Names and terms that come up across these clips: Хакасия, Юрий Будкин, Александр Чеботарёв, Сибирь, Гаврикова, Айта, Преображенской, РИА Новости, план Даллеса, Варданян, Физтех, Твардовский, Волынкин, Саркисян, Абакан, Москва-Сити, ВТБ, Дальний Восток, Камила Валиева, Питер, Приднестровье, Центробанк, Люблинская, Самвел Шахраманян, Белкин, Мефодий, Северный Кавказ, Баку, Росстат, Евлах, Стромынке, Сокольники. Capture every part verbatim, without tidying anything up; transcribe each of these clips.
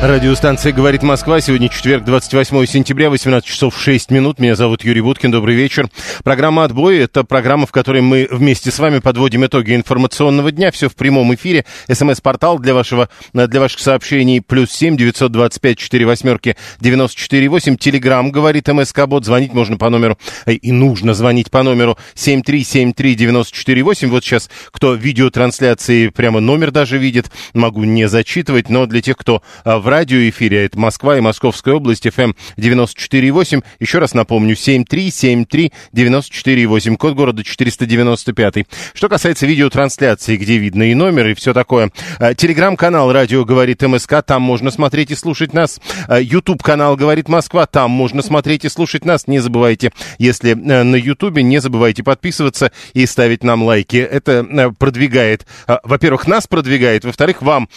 Радиостанция «Говорит Москва». Сегодня четверг, двадцать восьмое сентября, восемнадцать часов шесть минут. Меня зовут Юрий Будкин. Добрый вечер. Программа «Отбой» — это программа, в которой мы вместе с вами подводим итоги информационного дня. Все в прямом эфире. СМС-портал для, вашего, для ваших сообщений плюс семь девятьсот двадцать пять сорок восемь девяносто четыре восемь. Телеграмм «Говорит МСК-бот». Звонить можно по номеру, и нужно звонить по номеру семь три семь три девять четыре восемь. Вот сейчас, кто видеотрансляции, прямо номер даже видит, могу не зачитывать, но для тех, кто в радиоэфире, это Москва и Московская область, эф эм девяносто четыре и восемь. Еще раз напомню, семь три семь три девять четыре восемь, код города четыреста девяносто пять. Что касается видеотрансляции, где видно и номер, и все такое. Телеграм-канал «Радио говорит МСК», там можно смотреть и слушать нас. Ютуб-канал «Говорит Москва», там можно смотреть и слушать нас. Не забывайте, если на Ютубе, не забывайте подписываться и ставить нам лайки. Это продвигает, во-первых, нас продвигает, во-вторых, вам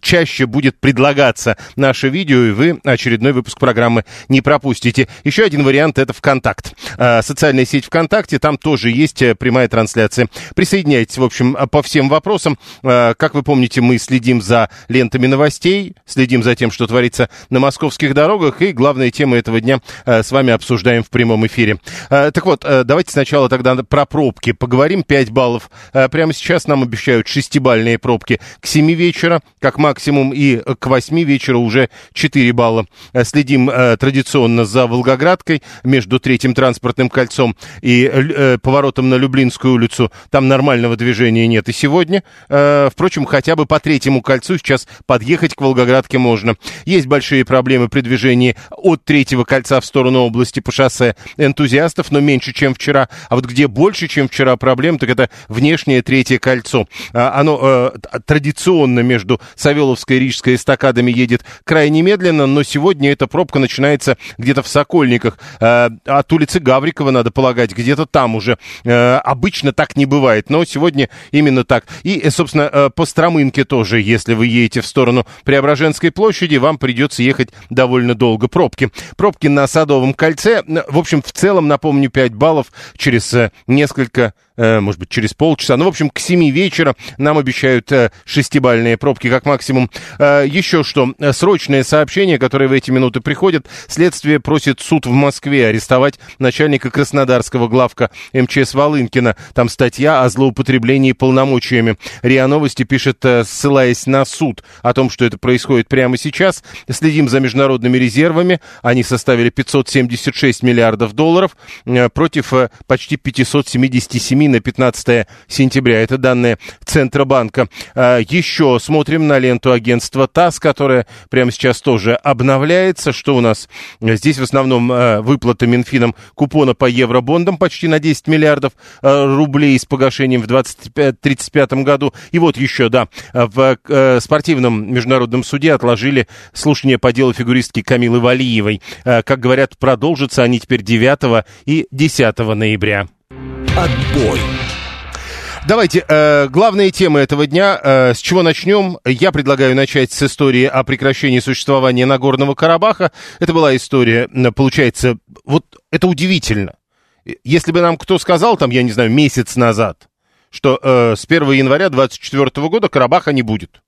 чаще будет предлагаться наше видео, и вы очередной выпуск программы не пропустите. Еще один вариант — это ВКонтакт. Социальная сеть ВКонтакте, там тоже есть прямая трансляция. Присоединяйтесь, в общем, по всем вопросам. Как вы помните, мы следим за лентами новостей, следим за тем, что творится на московских дорогах, и главные темы этого дня с вами обсуждаем в прямом эфире. Так вот, давайте сначала тогда про пробки поговорим. пять баллов. Прямо сейчас нам обещают шестибалльные пробки к семи вечера, как максимум, и к восьми вечера уже четыре балла. Следим э, традиционно за Волгоградкой, между Третьим транспортным кольцом и э, поворотом на Люблинскую улицу. Там нормального движения нет и сегодня. Э, впрочем, хотя бы по Третьему кольцу сейчас подъехать к Волгоградке можно. Есть большие проблемы при движении от Третьего кольца в сторону области по шоссе Энтузиастов, но меньше, чем вчера. А вот где больше, чем вчера, проблем, так это внешнее Третье кольцо. Э, оно э, традиционно между Савеловской и Рижской эстакадой едет крайне медленно, но сегодня эта пробка начинается где-то в Сокольниках. Э, от улицы Гаврикова, надо полагать, где-то там уже. Э, обычно так не бывает, но сегодня именно так. И, собственно, э, по Стромынке тоже, если вы едете в сторону Преображенской площади, вам придется ехать довольно долго. Пробки. Пробки на Садовом кольце. В общем, в целом, напомню, пять баллов через э, несколько... может быть, через полчаса. Ну, в общем, к семи вечера нам обещают шестибалльные пробки, как максимум. Еще что. Срочное сообщение, которое в эти минуты приходит. Следствие просит суд в Москве арестовать начальника Краснодарского главка эм че эс Волынкина. Там статья о злоупотреблении полномочиями. РИА Новости пишет, ссылаясь на суд, о том, что это происходит прямо сейчас. Следим за международными резервами. Они составили пятьсот семьдесят шесть миллиардов долларов против почти пятьсот семьдесят семь на пятнадцатое сентября. Это данные Центробанка. Еще смотрим на ленту агентства ТАСС, которая прямо сейчас тоже обновляется. Что у нас? Здесь в основном выплаты Минфином купона по евробондам почти на десять миллиардов рублей с погашением в двадцать тридцать пятом году. И вот еще, да, в спортивном международном суде отложили слушание по делу фигуристки Камилы Валиевой. Как говорят, продолжатся они теперь девятого и десятого ноября. Отбой. Давайте, э, главные темы этого дня, э, с чего начнем? Я предлагаю начать с истории о прекращении существования Нагорного Карабаха. Это была история, получается, вот это удивительно. Если бы нам кто сказал, там, я не знаю, месяц назад, что э, с первого января двадцать четвёртого года Карабаха не будет.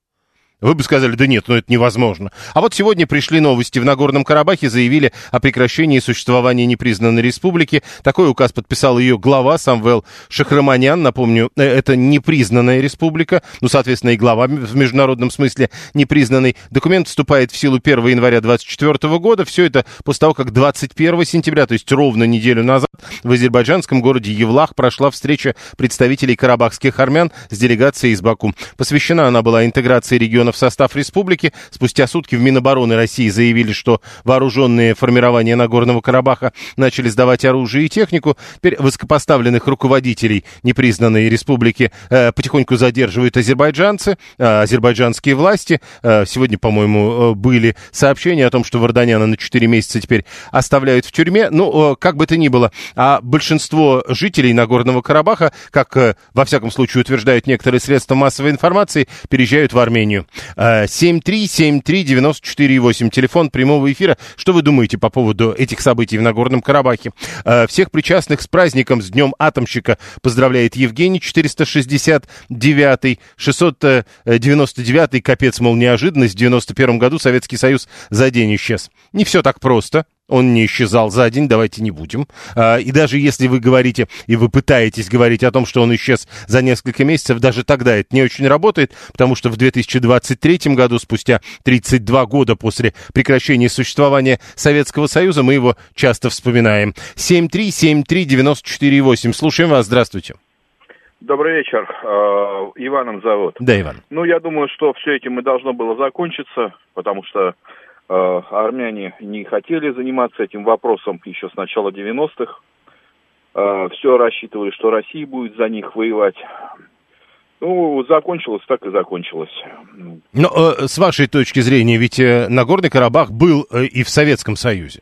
Вы бы сказали, да нет, ну это невозможно. А вот сегодня пришли новости. В Нагорном Карабахе заявили о прекращении существования непризнанной республики. Такой указ подписал ее глава Самвел Шахраманян. Напомню, это непризнанная республика. Ну, соответственно, и глава в международном смысле непризнанный. Документ вступает в силу первого января двадцать четвёртого года. Все это после того, как двадцать первого сентября, то есть ровно неделю назад, в азербайджанском городе Евлах прошла встреча представителей карабахских армян с делегацией из Баку. Посвящена она была интеграции региона введена в состав республики. Спустя сутки в Минобороны России заявили, что вооруженные формирования Нагорного Карабаха начали сдавать оружие и технику. Теперь высокопоставленных руководителей непризнанной республики э, потихоньку задерживают азербайджанцы, э, азербайджанские власти. Э, сегодня, по-моему, э, были сообщения о том, что Варданяна на четыре месяца теперь оставляют в тюрьме. Ну, э, как бы то ни было, а большинство жителей Нагорного Карабаха, как э, во всяком случае утверждают некоторые средства массовой информации, переезжают в Армению. семь три семь три девять четыре восемь, телефон прямого эфира. Что вы думаете по поводу этих событий в Нагорном Карабахе? Всех причастных с праздником, с Днем Атомщика, поздравляет Евгений, четыреста шестьдесят девятый. шестьсот девяносто девятый, капец, мол, неожиданность, в девяносто первом году Советский Союз за день исчез. Не все так просто. Он не исчезал за день, давайте не будем. И даже если вы говорите, и вы пытаетесь говорить о том, что он исчез за несколько месяцев, даже тогда это не очень работает, потому что в две тысячи двадцать третьем году, спустя тридцать два года после прекращения существования Советского Союза, мы его часто вспоминаем. семь три семь три девять четыре восемь. Слушаем вас, здравствуйте. Добрый вечер. Иваном зовут. Да, Иван. Ну, я думаю, что все этим и должно было закончиться, потому что армяне не хотели заниматься этим вопросом еще с начала девяностых. Все рассчитывали, что Россия будет за них воевать. Ну, закончилось, так и закончилось. Но с вашей точки зрения, ведь Нагорный Карабах был и в Советском Союзе.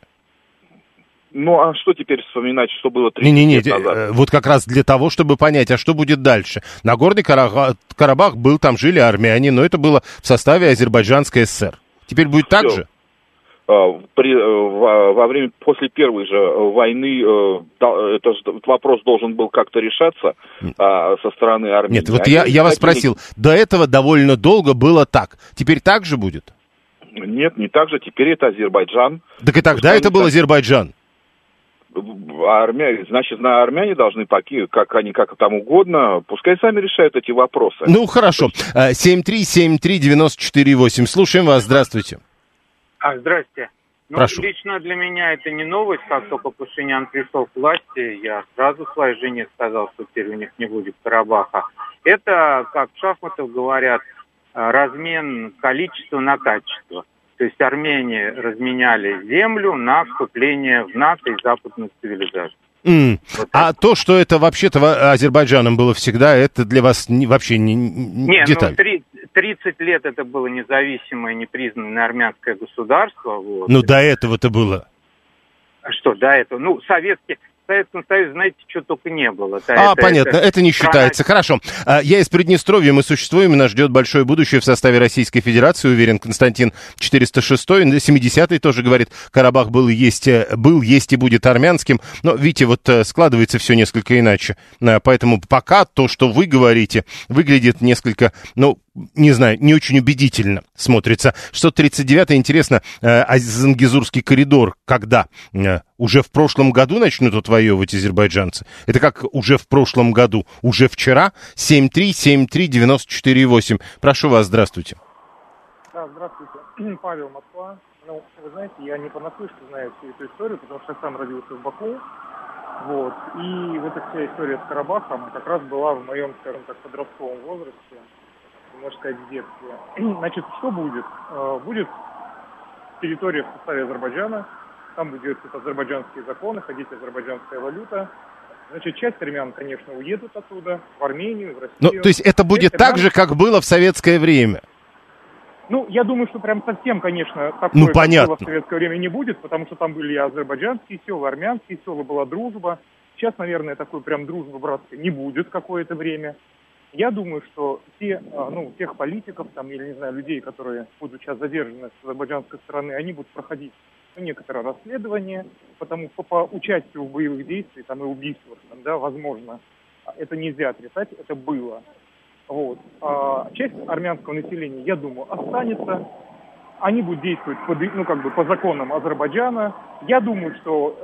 Ну, а что теперь вспоминать, что было тридцать лет назад? Не-не-не, вот как раз для того, чтобы понять, а что будет дальше. Нагорный Карабах был, там жили армяне, но это было в составе Азербайджанской ССР. Теперь будет так Все. же? При, во, во время, после первой же войны э, это вопрос должен был как-то решаться э, со стороны Армении. Нет, вот а я, я вас спросил, не... до этого довольно долго было так. Теперь так же будет? Нет, не так же. Теперь это Азербайджан. Так и тогда Потому это был так... Азербайджан. Армяне, значит, на армяне должны покинуть, как они, как там угодно. Пускай сами решают эти вопросы. Ну, хорошо. семь три семь три девять четыре восемь. Слушаем вас. Здравствуйте. А, здрасте. Ну, Прошу. Лично для меня это не новость. Как только Пашинян пришел к власти, я сразу своей жене сказал, что теперь у них не будет Карабаха. Это, как в шахматах говорят, размен количества на качество. То есть армяне разменяли землю на вступление в НАТО и западную цивилизацию. Mm. Вот а это. То, что это вообще-то Азербайджаном было всегда, это для вас не, вообще не, не деталь? Нет, ну тридцать лет это было независимое, непризнанное армянское государство. Вот. Ну до этого-то было. А что до этого? Ну советский... В Советском Союзе, знаете, что только не было. Это, а, это, понятно, это, это не считается. Страна... Хорошо. Я из Приднестровья, мы существуем, и нас ждет большое будущее в составе Российской Федерации, уверен Константин четыреста шестой, семидесятый тоже говорит, Карабах был, есть, был, есть и будет армянским. Но, видите, вот складывается все несколько иначе. Поэтому пока то, что вы говорите, выглядит несколько, ну, не знаю, не очень убедительно смотрится. шестьсот тридцать девятый, интересно, Зангезурский коридор, когда? Уже в прошлом году начнут отвоевывать азербайджанцы? Это как уже в прошлом году? Уже вчера? семь три семь три девять четыре восемь. Прошу вас, здравствуйте. Да, здравствуйте. Павел, Москва. Ну, вы знаете, я не понаслышке знаю всю эту историю, потому что я сам родился в Баку. Вот. И вот эта вся история с Карабахом как раз была в моем, скажем так, подростковом возрасте. Можно сказать, в детстве. Значит, что будет? Будет территория в составе Азербайджана. Там будут азербайджанские законы, ходить азербайджанская валюта. Значит, часть армян, конечно, уедут оттуда, в Армению, в Россию. Ну, то есть это будет часть так армян... же, как было в советское время? Ну, я думаю, что прям совсем, конечно, такое, ну, понятно. Как было в советское время, не будет, потому что там были и азербайджанские села, армянские села, была дружба. Сейчас, наверное, такой прям дружбы братской не будет какое-то время. Я думаю, что те, ну, тех политиков, там, я не знаю, людей, которые будут сейчас задержаны с азербайджанской стороны, они будут проходить некоторое расследование, потому что по участию в боевых действиях, там, и убийствах, там, да, возможно, это нельзя отрицать, это было. Вот. А часть армянского населения, я думаю, останется. Они будут действовать под, ну, как бы по законам Азербайджана. Я думаю, что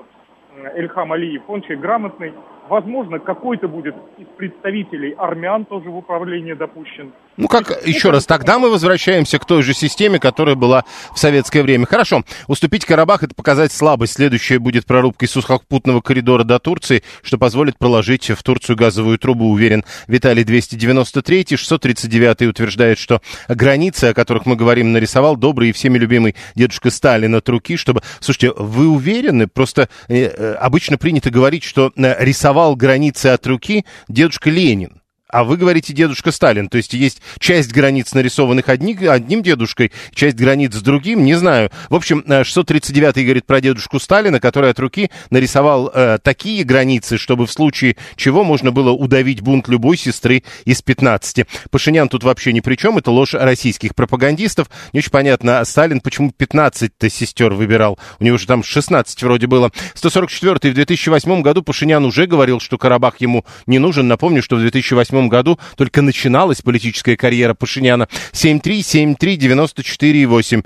э, Эльхам Алиев, он человек грамотный. Возможно, какой-то будет из представителей армян тоже в управление допущен. Ну, как, еще раз, тогда мы возвращаемся к той же системе, которая была в советское время. Хорошо, уступить Карабах – это показать слабость. Следующее будет прорубка из сухопутного коридора до Турции, что позволит проложить в Турцию газовую трубу, уверен Виталий двести девяносто третий. шестьсот тридцать девятый утверждает, что границы, о которых мы говорим, нарисовал добрый и всеми любимый дедушка Сталин от руки, чтобы... Слушайте, вы уверены? Просто э, обычно принято говорить, что э, рисовал границы от руки дедушка Ленин. А вы говорите «дедушка Сталин», то есть есть часть границ, нарисованных одни, одним дедушкой, часть границ с другим, не знаю. В общем, шестьсот тридцать девятый говорит про дедушку Сталина, который от руки нарисовал э, такие границы, чтобы в случае чего можно было удавить бунт любой сестры из пятнадцати. Пашинян тут вообще ни при чем, это ложь российских пропагандистов. Не очень понятно, а Сталин почему пятнадцать-то сестер выбирал? У него же там шестнадцать вроде было. сто сорок четвёртый. В две тысячи восьмом году Пашинян уже говорил, что Карабах ему не нужен. Напомню, что в две тысячи восьмом году только начиналась политическая карьера Пашиняна. семь три семь три девяносто четыре восемь.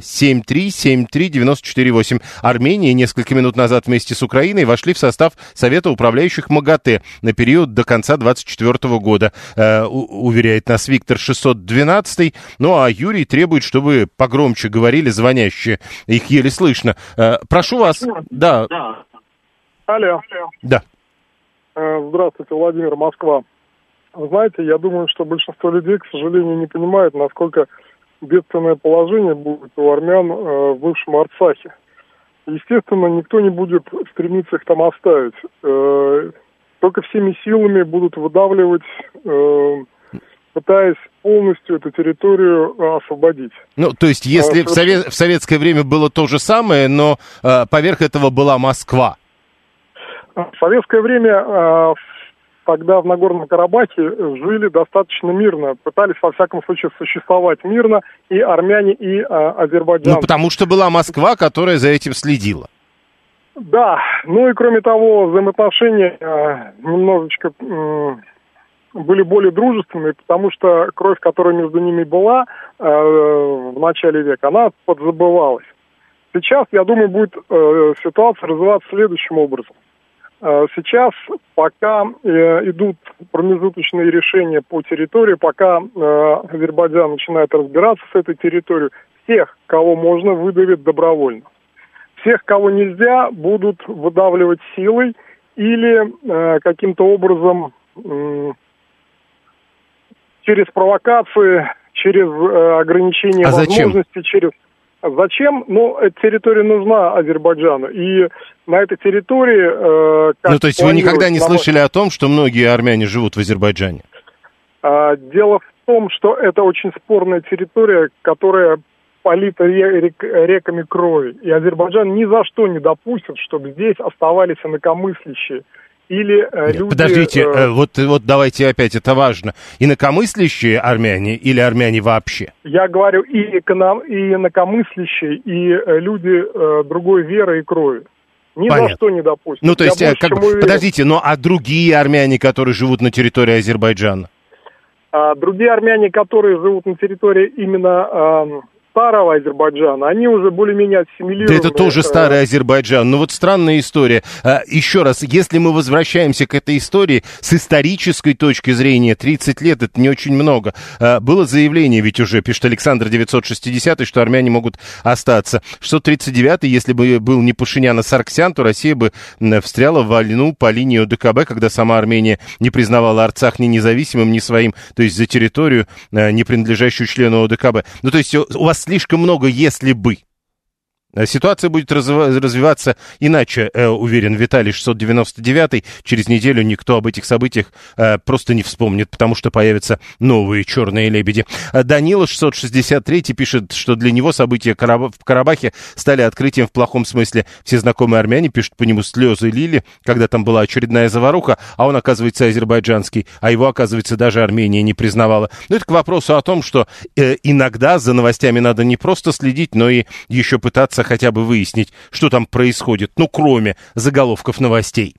семь три семь три девяносто четыре восемь. Армения несколько минут назад вместе с Украиной вошли в состав Совета управляющих МАГАТЭ на период до конца двадцать четвёртого года, уверяет нас Виктор шестьсот двенадцатый. Ну а Юрий требует, чтобы погромче говорили звонящие. Их еле слышно. Прошу вас. Да. Алло. Да. Здравствуйте, Владимир, Москва. Вы знаете, я думаю, что большинство людей, к сожалению, не понимают, насколько бедственное положение будет у армян в бывшем Арцахе. Естественно, никто не будет стремиться их там оставить. Только всеми силами будут выдавливать, пытаясь полностью эту территорию освободить. Ну, то есть, если а, в, совет... в советское время было то же самое, но а, поверх этого была Москва? В советское время... А, Тогда в Нагорном Карабахе жили достаточно мирно, пытались, во всяком случае, существовать мирно и армяне, и а, азербайджанцы. Ну, потому что была Москва, которая за этим следила. Да, ну и кроме того, взаимоотношения а, немножечко м- были более дружественные, потому что кровь, которая между ними была а, в начале века, она подзабывалась. Сейчас, я думаю, будет а, ситуация развиваться следующим образом. Сейчас пока э, идут промежуточные решения по территории, пока э, Азербайджан начинает разбираться с этой территорией, всех, кого можно, выдавят добровольно. Всех, кого нельзя, будут выдавливать силой или э, каким-то образом э, через провокации, через э, ограничение а возможностей, через... Зачем? Ну, эта территория нужна Азербайджану, и на этой территории... Э, ну, то есть вы никогда не слышали о том, что многие армяне живут в Азербайджане? А, дело в том, что это очень спорная территория, которая полита рек, реками крови, и Азербайджан ни за что не допустит, чтобы здесь оставались инакомыслящие. Или Нет, люди... Подождите, э, вот, вот давайте опять, это важно. Инакомыслящие армяне или армяне вообще? Я говорю и, эконом... и инакомыслящие, и люди э, другой веры и крови. Ни Понятно. За что не допустят. Ну, то есть, больше, как... подождите, но а другие армяне, которые живут на территории Азербайджана? А, другие армяне, которые живут на территории именно... А... старого Азербайджана, они уже более-менее ассимилированы. Да это тоже старый Азербайджан, но вот странная история. Еще раз, если мы возвращаемся к этой истории, с исторической точки зрения, тридцать лет, это не очень много. Было заявление ведь уже, пишет Александр девятьсот шестидесятый, что армяне могут остаться. шестьсот тридцать девятый, если бы был не Пашинян, а Сарксян, то Россия бы встряла в войну по линии ОДКБ, когда сама Армения не признавала Арцах ни независимым, ни своим, то есть за территорию, не принадлежащую члену ОДКБ. Ну, то есть у вас слишком много, если бы. Ситуация будет развиваться иначе, уверен Виталий шестьсот девяносто девятый. Через неделю никто об этих событиях просто не вспомнит, потому что появятся новые черные лебеди. Данила шестьсот шестьдесят третий пишет, что для него события в Карабахе стали открытием в плохом смысле. Все знакомые армяне пишут, по нему слезы лили, когда там была очередная заваруха, а он, оказывается, азербайджанский, а его, оказывается, даже Армения не признавала. Но это к вопросу о том, что иногда за новостями надо не просто следить, но и еще пытаться хотя бы выяснить, что там происходит, ну, кроме заголовков новостей.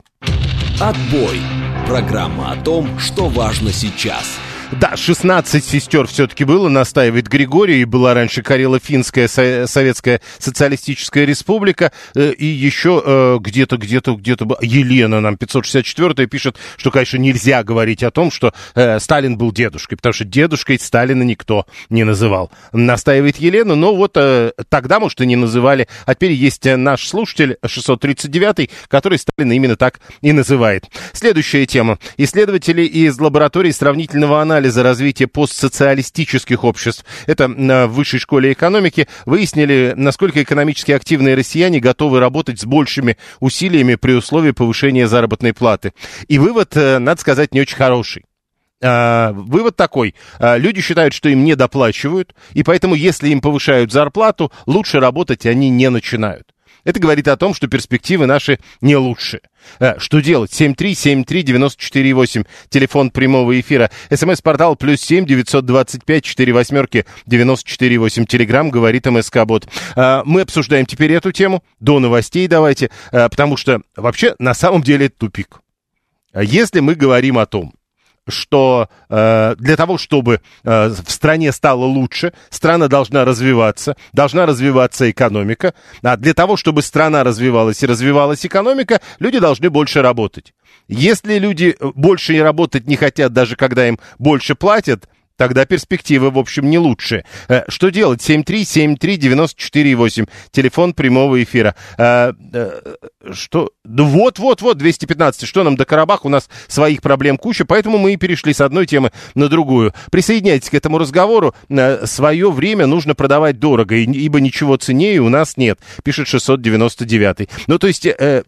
Отбой. Программа о том, что важно сейчас. Да, шестнадцать сестер все-таки было, настаивает Григорий. Была раньше Карело-Финская Советская Социалистическая Республика. И еще где-то, где-то, где-то... Елена нам, пятьсот шестьдесят четвёртая, пишет, что, конечно, нельзя говорить о том, что Сталин был дедушкой, потому что дедушкой Сталина никто не называл. Настаивает Елена, но вот тогда, может, и не называли. А теперь есть наш слушатель, шестьсот тридцать девятый, который Сталина именно так и называет. Следующая тема. Исследователи из лаборатории сравнительного анализа развития постсоциалистических обществ, это в Высшей школе экономики, выяснили, насколько экономически активные россияне готовы работать с большими усилиями при условии повышения заработной платы. И вывод, надо сказать, не очень хороший. Вывод такой. Люди считают, что им недоплачивают, и поэтому, если им повышают зарплату, лучше работать они не начинают. Это говорит о том, что перспективы наши не лучшие. Что делать? семь три семь три девять четыре восемь. Телефон прямого эфира. СМС-портал плюс семь девятьсот двадцать пять сорок восемь девяносто четыре восемь. Телеграмм говорит МСК-бот. Мы обсуждаем теперь эту тему. До новостей давайте. Потому что вообще на самом деле это тупик. Если мы говорим о том, что э, для того, чтобы э, в стране стало лучше, страна должна развиваться, должна развиваться экономика. А для того, чтобы страна развивалась и развивалась экономика, люди должны больше работать. Если люди больше работать не хотят, даже когда им больше платят, тогда перспективы, в общем, не лучше. Э, что делать? семь три семь три девять четыре восемь. Телефон прямого эфира. Э, э, что? Вот-вот-вот, двести пятнадцать. Что нам до Карабаха? У нас своих проблем куча, поэтому мы и перешли с одной темы на другую. Присоединяйтесь к этому разговору. Э, свое время нужно продавать дорого, ибо ничего ценнее у нас нет, пишет шестьсот девяносто девятый. Ну, то есть, э,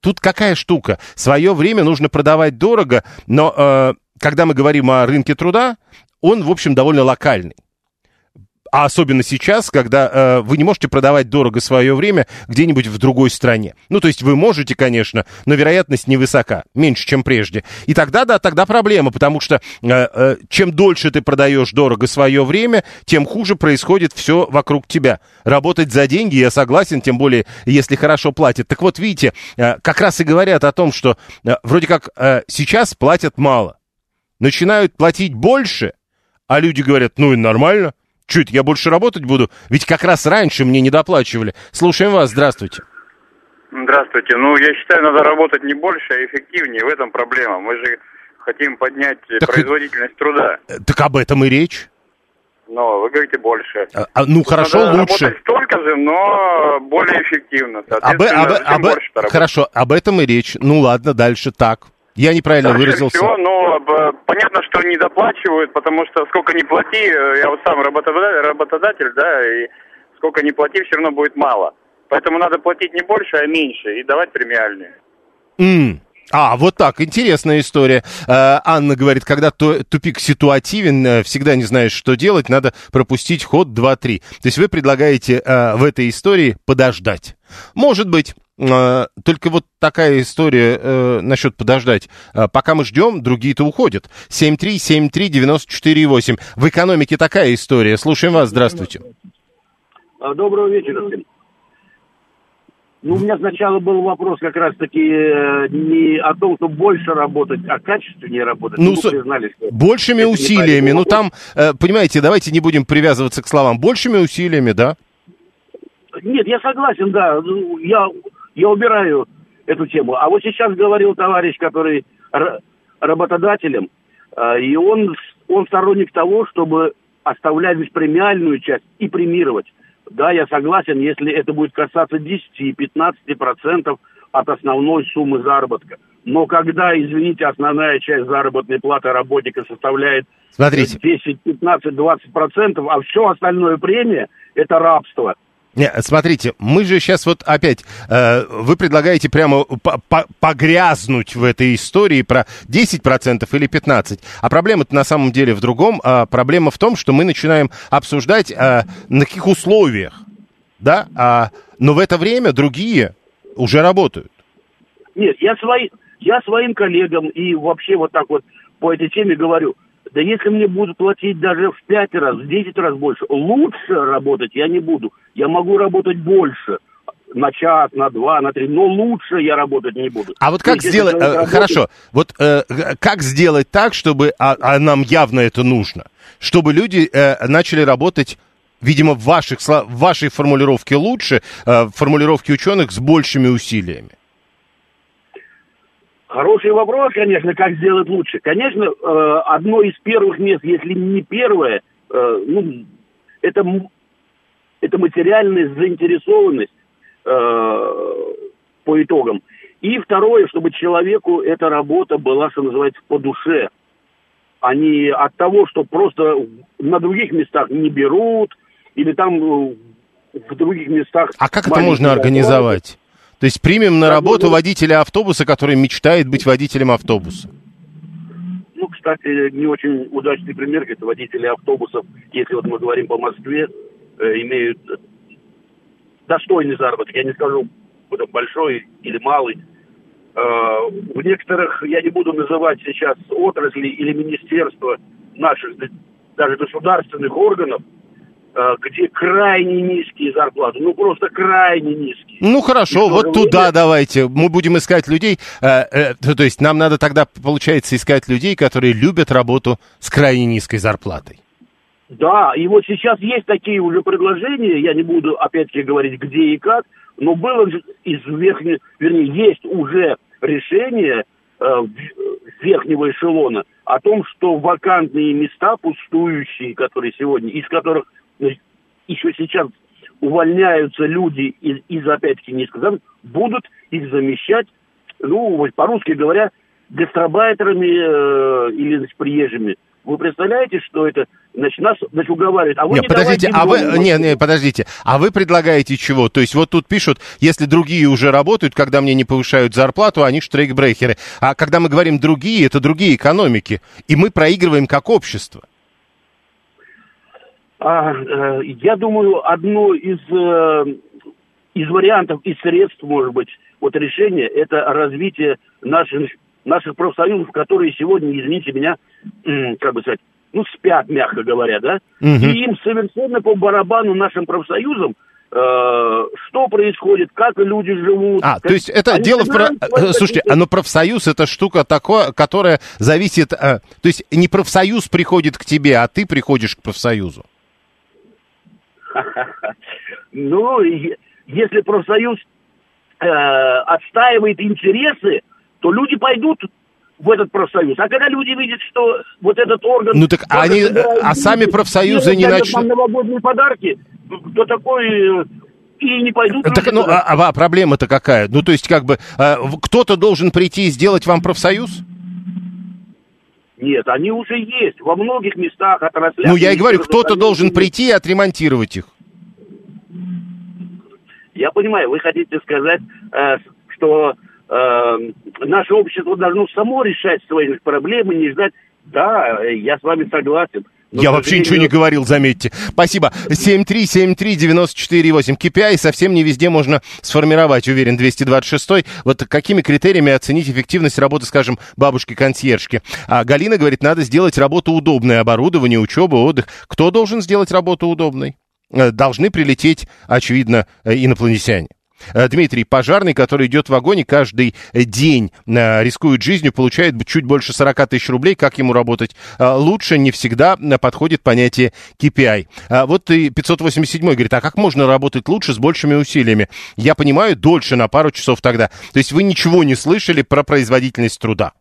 тут какая штука? Свое время нужно продавать дорого, но э, когда мы говорим о рынке труда, он, в общем, довольно локальный. А особенно сейчас, когда э, вы не можете продавать дорого свое время где-нибудь в другой стране. Ну, то есть вы можете, конечно, но вероятность невысока, меньше, чем прежде. И тогда, да, тогда проблема, потому что э, э, чем дольше ты продаешь дорого свое время, тем хуже происходит все вокруг тебя. Работать за деньги, я согласен, тем более, если хорошо платят. Так вот, видите, э, как раз и говорят о том, что э, вроде как э, сейчас платят мало. Начинают платить больше, а люди говорят, ну и нормально, чё это, я больше работать буду? Ведь как раз раньше мне недоплачивали. Слушаем вас, здравствуйте. Здравствуйте. Ну, я считаю, надо работать не больше, а эффективнее. В этом проблема. Мы же хотим поднять так производительность и... труда. Так об этом и речь. Ну, вы говорите больше. А, ну, хорошо, надо лучше. Работать столько же, но более эффективно. Соответственно, об, об, об, больше об... Хорошо, об этом и речь. Ну, ладно, дальше так. Я неправильно дальше выразился. Всего, но понятно, что недоплачивают, потому что сколько ни плати, я вот сам работодатель, да, и сколько ни плати, все равно будет мало. Поэтому надо платить не больше, а меньше, и давать премиальные. Mm. А, вот так, интересная история. Анна говорит, когда тупик ситуативен, всегда не знаешь, что делать, надо пропустить ход два-три. То есть вы предлагаете в этой истории подождать. Может быть. Только вот такая история э, насчет подождать. Пока мы ждем, другие-то уходят. семь три семь три девять четыре восемь. В экономике такая история. Слушаем вас. Здравствуйте. Доброго вечера всем. Ну, у меня сначала был вопрос как раз-таки не о том, что больше работать, а качественнее работать. Ну, с... признали, большими усилиями. Ну, там, э, понимаете, давайте не будем привязываться к словам. Большими усилиями, да? Нет, я согласен, да. Я... Я убираю эту тему. А вот сейчас говорил товарищ, который р- работодателем, э, и он, он сторонник того, чтобы оставлять премиальную часть и премировать. Да, я согласен, если это будет касаться десять-пятнадцать процентов от основной суммы заработка. Но когда, извините, основная часть заработной платы работника составляет десять-пятнадцать-двадцать процентов, а все остальное премия – это рабство. Нет, смотрите, мы же сейчас вот опять, э, вы предлагаете прямо погрязнуть в этой истории про десять процентов или пятнадцать процентов. А проблема-то на самом деле в другом. А проблема в том, что мы начинаем обсуждать, э, на каких условиях, да? А, но в это время другие уже работают. Нет, я, свои, я своим коллегам и вообще вот так вот по этой теме говорю. Да если мне будут платить даже в пять раз, в десять раз больше, лучше работать я не буду. Я могу работать больше, на час, на два, на три, но лучше я работать не буду. А вот как сделать, работать... хорошо, вот э, как сделать так, чтобы, а, а нам явно это нужно, чтобы люди э, начали работать, видимо, в, ваших, в вашей формулировке лучше, э, в формулировке ученых с большими усилиями? Хороший вопрос, конечно, как сделать лучше. Конечно, э, одно из первых мест, если не первое, э, ну, это, это материальная заинтересованность э, по итогам. И второе, чтобы человеку эта работа была, что называется, по душе. А не от того, что просто на других местах не берут, или там в других местах... А как это можно организовать? То есть примем на работу водителя автобуса, который мечтает быть водителем автобуса. Ну, кстати, не очень удачный пример, это водители автобусов, если вот мы говорим по Москве, имеют достойный заработок. Я не скажу, это большой или малый. В некоторых, я не буду называть сейчас отрасли или министерства наших, даже государственных органов, где крайне низкие зарплаты, ну просто крайне низкие. Ну хорошо, вот туда давайте, мы будем искать людей, э, э, то есть нам надо тогда, получается, искать людей, которые любят работу с крайне низкой зарплатой. Да, и вот сейчас есть такие уже предложения, я не буду опять-таки говорить где и как, но было из верхнего, вернее, есть уже решение э, верхнего эшелона о том, что вакантные места, пустующие, которые сегодня, из которых еще сейчас увольняются люди из, из опять-таки низких заработков, будут их замещать, ну, по-русски говоря, гастробайтерами э, или, значит, приезжими. Вы представляете, что это, значит, нас, значит, уговаривают. А вы нет, не подождите, а вы, не, не, подождите, а вы предлагаете чего? То есть вот тут пишут, если другие уже работают, когда мне не повышают зарплату, они штрейкбрейкеры. А когда мы говорим другие, это другие экономики, и мы проигрываем как общество. А, э, я думаю, одно из, э, из вариантов, из средств, может быть, вот решения, это развитие наших, наших профсоюзов, которые сегодня, извините меня, э, как бы сказать, ну, спят, мягко говоря, да? Угу. И им совершенно по барабану нашим профсоюзам, что происходит, как люди живут. А, как... то есть это они дело... В... Про... Слушайте, а но профсоюз — это штука такая, которая зависит... То есть не профсоюз приходит к тебе, а ты приходишь к профсоюзу. Ну, если профсоюз отстаивает интересы, то люди пойдут в этот профсоюз. А когда люди видят, что вот этот орган... Ну так они... А сами профсоюзы не начнут... новогодние подарки... Кто такой, и не пойдут... Так, ну, а, а проблема-то какая? Ну, то есть, как бы, а, кто-то должен прийти и сделать вам профсоюз? Нет, они уже есть. Во многих местах отраслях... Ну, я и говорю, кто-то должен прийти и отремонтировать их. Я понимаю, вы хотите сказать, э, что э, наше общество должно само решать свои проблемы, не ждать... Да, я с вами согласен. Но я вообще ничего не говорил, заметьте. Спасибо. семь три семь три девять четыре восемь. кей пи ай совсем не везде можно сформировать, уверен двести двадцать шестой. Вот какими критериями оценить эффективность работы, скажем, бабушки-консьержки? А Галина говорит, надо сделать работу удобной. Оборудование, учеба, отдых. Кто должен сделать работу удобной? Должны прилететь, очевидно, инопланетяне. Дмитрий, пожарный, который идет в огонь и каждый день рискует жизнью, получает чуть больше сорок тысяч рублей. Как ему работать лучше? Не всегда подходит понятие кей пи ай. Вот и пятьсот восемьдесят седьмой говорит, а как можно работать лучше с большими усилиями? Я понимаю, дольше на пару часов тогда. То есть вы ничего не слышали про производительность труда,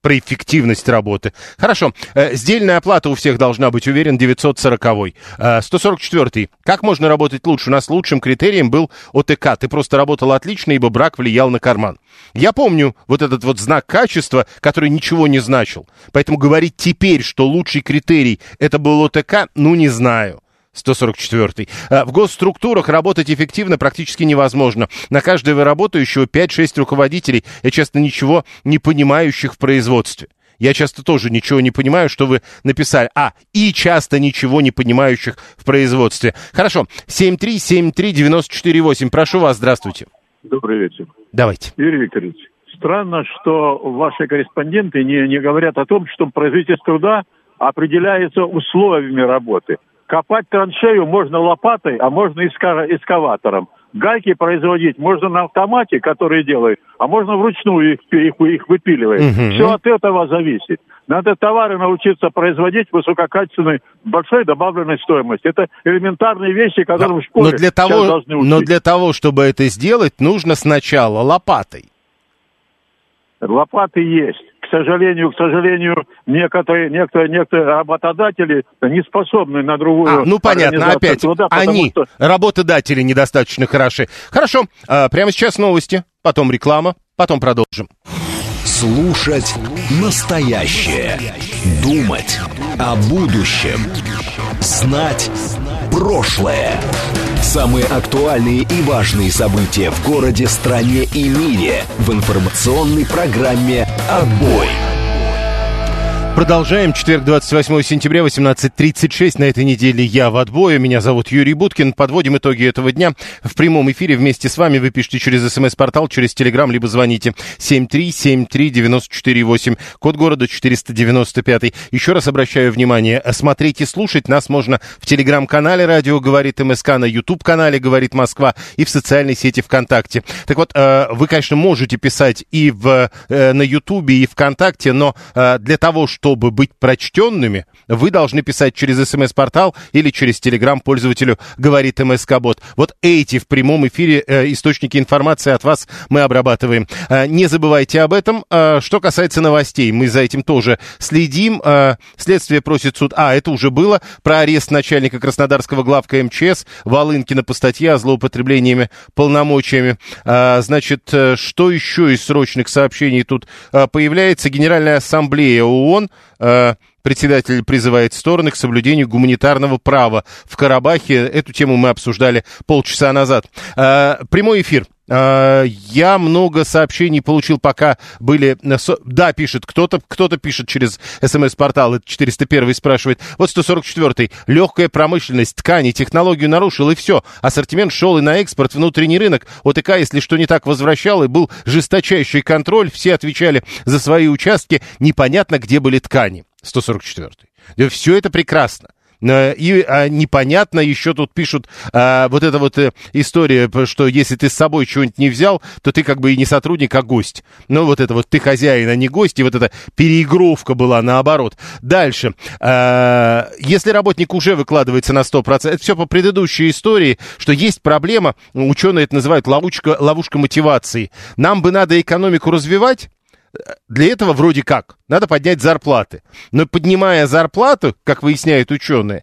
про эффективность работы. Хорошо. Сдельная оплата у всех должна быть, уверен, девятьсот сороковой. сто сорок четвёртый. Как можно работать лучше? У нас лучшим критерием был о тэ ка. Ты просто работал отлично, ибо брак влиял на карман. Я помню вот этот вот знак качества, который ничего не значил. Поэтому говорить теперь, что лучший критерий это был о тэ ка, ну не знаю. сто сорок четвёртый. В госструктурах работать эффективно практически невозможно. На каждого работающего пять-шесть руководителей, и часто ничего не понимающих в производстве. Я часто тоже ничего не понимаю, что вы написали. А, и часто ничего не понимающих в производстве. Хорошо. семь три семь три девять четыре восемь. Прошу вас, здравствуйте. Добрый вечер. Давайте. Юрий Викторович, странно, что ваши корреспонденты не, не говорят о том, что производительность труда определяется условиями работы. Копать траншею можно лопатой, а можно эскаватором. Гайки производить можно на автомате, которые делают, а можно вручную их, их, их выпиливать. Угу. Все от этого зависит. Надо товары научиться производить высококачественной, большой добавленной стоимости. Это элементарные вещи, которые но, в школе но для того, сейчас должны учить. Но для того, чтобы это сделать, нужно сначала лопатой. Лопаты есть. К сожалению, к сожалению, некоторые, некоторые, некоторые работодатели не способны на другую... А, ну, понятно, опять труда, они, что... работодатели, недостаточно хороши. Хорошо, а, прямо сейчас новости, потом реклама, потом продолжим. Слушать настоящее, думать о будущем, знать прошлое. Самые актуальные и важные события в городе, стране и мире в информационной программе «Отбой». Продолжаем. Четверг, двадцать восьмого сентября, восемнадцать тридцать шесть. На этой неделе я в отбое. Меня зовут Юрий Будкин. Подводим итоги этого дня. В прямом эфире вместе с вами вы пишите через СМС-портал, через Телеграм, либо звоните семь три семь три девять четыре восемь. Код города четыреста девяносто пять. Еще раз обращаю внимание, смотреть и слушать нас можно в Телеграм-канале «Радио говорит МСК», на Ютуб-канале «Говорит Москва» и в социальной сети ВКонтакте. Так вот, вы, конечно, можете писать и в, на Ютубе, и ВКонтакте, но для того, чтобы... Чтобы быть прочтенными, вы должны писать через СМС-портал или через Телеграм пользователю «Говорит МСК-бот». Вот эти в прямом эфире э, источники информации от вас мы обрабатываем. Э, не забывайте об этом. Э, что касается новостей, мы за этим тоже следим. Э, следствие просит суд... А, это уже было. Про арест начальника Краснодарского главка эм че эс Волынкина по статье о злоупотреблениями полномочиями. Э, значит, э, что еще из срочных сообщений тут э, появляется? Генеральная ассамблея ООН. Uh... Председатель призывает стороны к соблюдению гуманитарного права в Карабахе. Эту тему мы обсуждали полчаса назад. А, прямой эфир. А, я много сообщений получил, пока были... Да, пишет кто-то, кто-то пишет через СМС-портал, это четыреста первый спрашивает. Вот сто сорок четвёртый. Легкая промышленность, ткани, технологию нарушил, и все. Ассортимент шел и на экспорт, внутренний рынок. о тэ ка, если что не так, возвращал, и был жесточайший контроль. Все отвечали за свои участки. Непонятно, где были ткани. сто сорок четвёртый. Все это прекрасно. И а, непонятно, еще тут пишут а, вот эта вот э, история, что если ты с собой чего-нибудь не взял, то ты как бы и не сотрудник, а гость. Ну вот это вот ты хозяин, а не гость, и вот эта переигровка была наоборот. Дальше. А, если работник уже выкладывается на сто процентов, это все по предыдущей истории, что есть проблема, ученые это называют ловушка, ловушка мотивации. Нам бы надо экономику развивать. Для этого вроде как надо поднять зарплаты. Но поднимая зарплату, как выясняют ученые,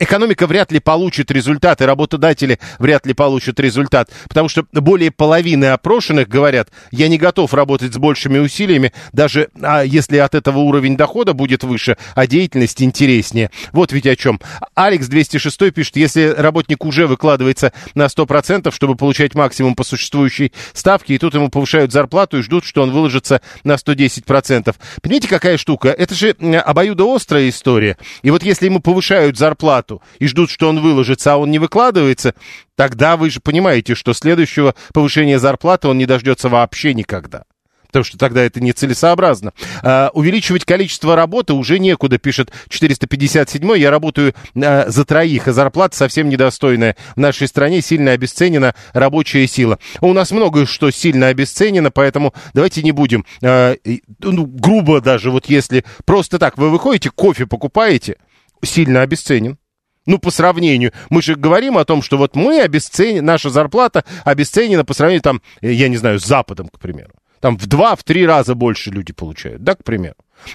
экономика вряд ли получит результат, и работодатели вряд ли получат результат. Потому что более половины опрошенных говорят, я не готов работать с большими усилиями, даже если от этого уровень дохода будет выше, а деятельность интереснее. Вот ведь о чем. Алекс двести шесть пишет, если работник уже выкладывается на сто процентов, чтобы получать максимум по существующей ставке, и тут ему повышают зарплату и ждут, что он выложится на сто десять процентов. Понимаете, какая штука? Это же обоюдоострая история. И вот если ему повышают зарплату и ждут, что он выложится, а он не выкладывается, тогда вы же понимаете, что следующего повышения зарплаты он не дождется вообще никогда. Потому что тогда это нецелесообразно. А, увеличивать количество работы уже некуда, пишет четыреста пятьдесят седьмой. Я работаю а, за троих, а зарплата совсем недостойная. В нашей стране сильно обесценена рабочая сила. У нас многое что сильно обесценено, поэтому давайте не будем. А, ну, грубо даже, вот если просто так вы выходите, кофе покупаете, сильно обесценен. Ну, по сравнению. Мы же говорим о том, что вот мы обесценены, наша зарплата обесценена по сравнению, там, я не знаю, с Западом, к примеру. Там в два, в три раза больше люди получают, да, к примеру.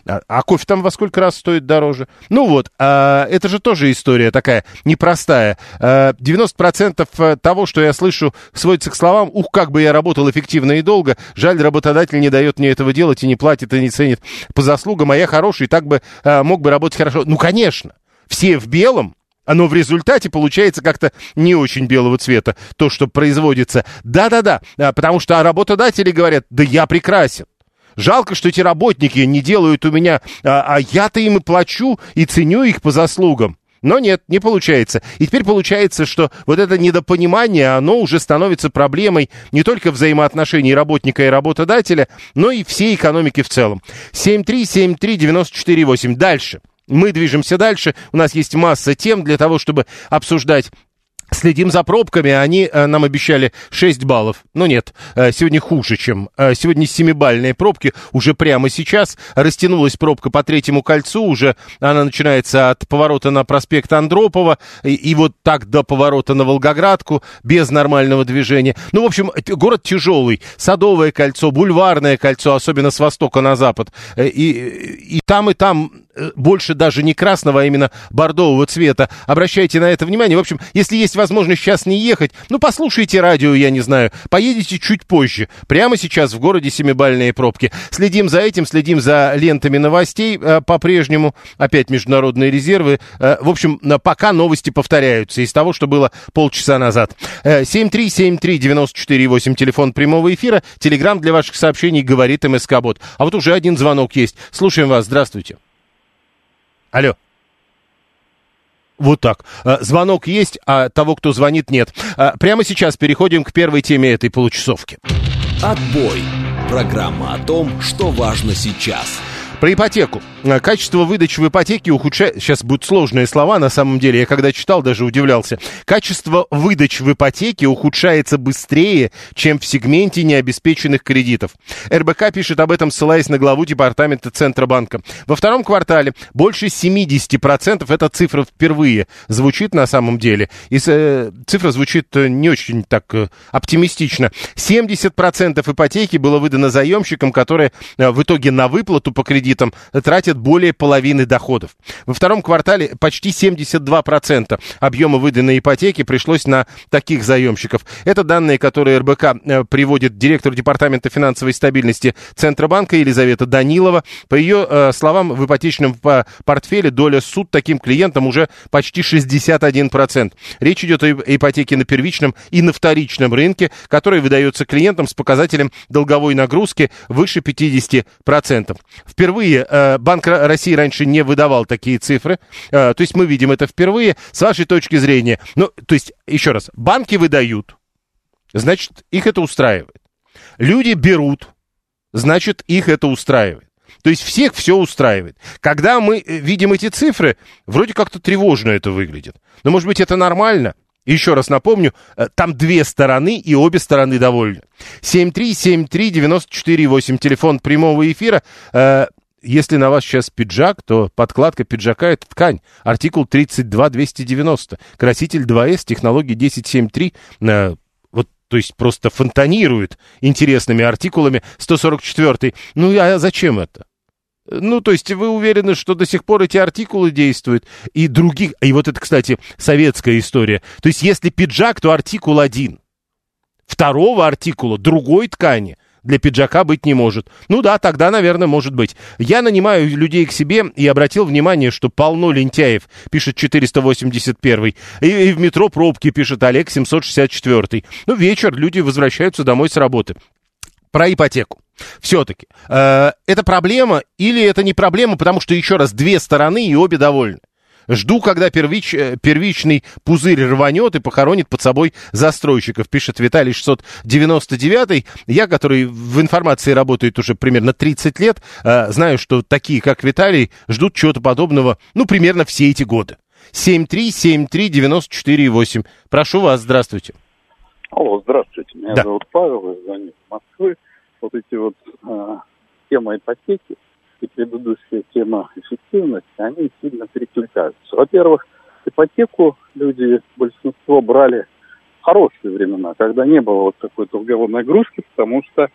А, а кофе там во сколько раз стоит дороже? Ну вот, а, это же тоже история такая непростая. А, девяносто процентов того, что я слышу, сводится к словам «Ух, как бы я работал эффективно и долго, жаль, работодатель не дает мне этого делать и не платит, и не ценит по заслугам, а я хороший, так бы а, мог бы работать хорошо». Ну, конечно, все в белом. Оно в результате получается как-то не очень белого цвета, то, что производится. Да-да-да, потому что работодатели говорят, да я прекрасен. Жалко, что эти работники не делают у меня, а я-то им и плачу, и ценю их по заслугам. Но нет, не получается. И теперь получается, что вот это недопонимание, оно уже становится проблемой не только взаимоотношений работника и работодателя, но и всей экономики в целом. семь три семь три девять четыре восемь. Дальше. Мы движемся дальше. У нас есть масса тем для того, чтобы обсуждать. Следим за пробками. Они нам обещали шесть баллов. Но нет, сегодня хуже, чем... Сегодня семибалльные пробки уже прямо сейчас. Растянулась пробка по Третьему кольцу. Уже она начинается от поворота на проспект Андропова. И, и вот так до поворота на Волгоградку. Без нормального движения. Ну, в общем, город тяжелый. Садовое кольцо, Бульварное кольцо, особенно с востока на запад. И, и там, и там... больше даже не красного, а именно бордового цвета. Обращайте на это внимание. В общем, если есть возможность сейчас не ехать, ну, послушайте радио, я не знаю. Поедете чуть позже. Прямо сейчас в городе семибалльные пробки. Следим за этим, следим за лентами новостей э, по-прежнему. Опять международные резервы. Э, в общем, пока новости повторяются из того, что было полчаса назад. Э, семь три семь три девять четыре восемь, телефон прямого эфира. Телеграм для ваших сообщений, говорит МСК-бот. А вот уже один звонок есть. Слушаем вас. Здравствуйте. Алло. Вот так. Звонок есть, а того, кто звонит, нет. Прямо сейчас переходим к первой теме этой получасовки. Отбой. Программа о том, что важно сейчас. Про ипотеку. Качество выдачи в ипотеке ухудшается... Сейчас будут сложные слова, на самом деле. Я когда читал, даже удивлялся. Качество выдачи в ипотеке ухудшается быстрее, чем в сегменте необеспеченных кредитов. эр бэ ка пишет об этом, ссылаясь на главу департамента Центробанка. Во втором квартале больше семьдесят процентов, эта цифра впервые звучит на самом деле. И цифра звучит не очень так оптимистично. семьдесят процентов ипотеки было выдано заемщикам, которые в итоге на выплату по кредиту Там тратят более половины доходов. Во втором квартале почти семьдесят два процента объема выданной ипотеки пришлось на таких заемщиков. Это данные, которые эр бэ ка приводит директор Департамента финансовой стабильности Центробанка Елизавета Данилова. По ее э, словам, в ипотечном портфеле доля ссуд таким клиентам уже почти шестьдесят один процент. Речь идет о ипотеке на первичном и на вторичном рынке, которая выдается клиентам с показателем долговой нагрузки выше пятьдесят процентов. Впервые Банк России раньше не выдавал такие цифры, то есть мы видим это впервые. С вашей точки зрения, ну, то есть, еще раз, банки выдают, значит, их это устраивает. Люди берут, значит, их это устраивает. То есть всех все устраивает. Когда мы видим эти цифры, вроде как-то тревожно это выглядит. Но, может быть, это нормально? Еще раз напомню, там две стороны, и обе стороны довольны. семь три семь три девять четыре восемь, телефон прямого эфира. Если на вас сейчас пиджак, то подкладка пиджака — это ткань. Артикул тридцать два двести девяносто. Краситель два эс, технологии десять семь три. Вот, то есть просто фонтанирует интересными артикулами. сто сорок четыре. Ну, а зачем это? Ну, то есть вы уверены, что до сих пор эти артикулы действуют? И других... И вот это, кстати, советская история. То есть если пиджак, то артикул один. Второго артикула другой ткани для пиджака быть не может. Ну да, тогда, наверное, может быть. Я нанимаю людей к себе и обратил внимание, что полно лентяев, пишет четыреста восемьдесят первый. И, и в метро пробки, пишет Олег семьсот шестьдесят четвёртый. Ну, вечер, люди возвращаются домой с работы. Про ипотеку. Все-таки. Э, это проблема или это не проблема, потому что, еще раз, две стороны и обе довольны. Жду, когда первич, первичный пузырь рванет и похоронит под собой застройщиков, пишет Виталий шестьсот девяносто девятый. Я, который в информации работает уже примерно тридцать лет, э, знаю, что такие, как Виталий, ждут чего-то подобного, ну, примерно все эти годы. семь три семь три девять четыре восемь. Прошу вас, здравствуйте. Алло, здравствуйте. Меня да. зовут Павел, я звоню из Москвы. Вот эти вот э, темы ипотеки и предыдущая тема эффективности, они сильно перекликаются. Во-первых, ипотеку люди, большинство, брали в хорошие времена, когда не было вот такой долговой нагрузки, потому что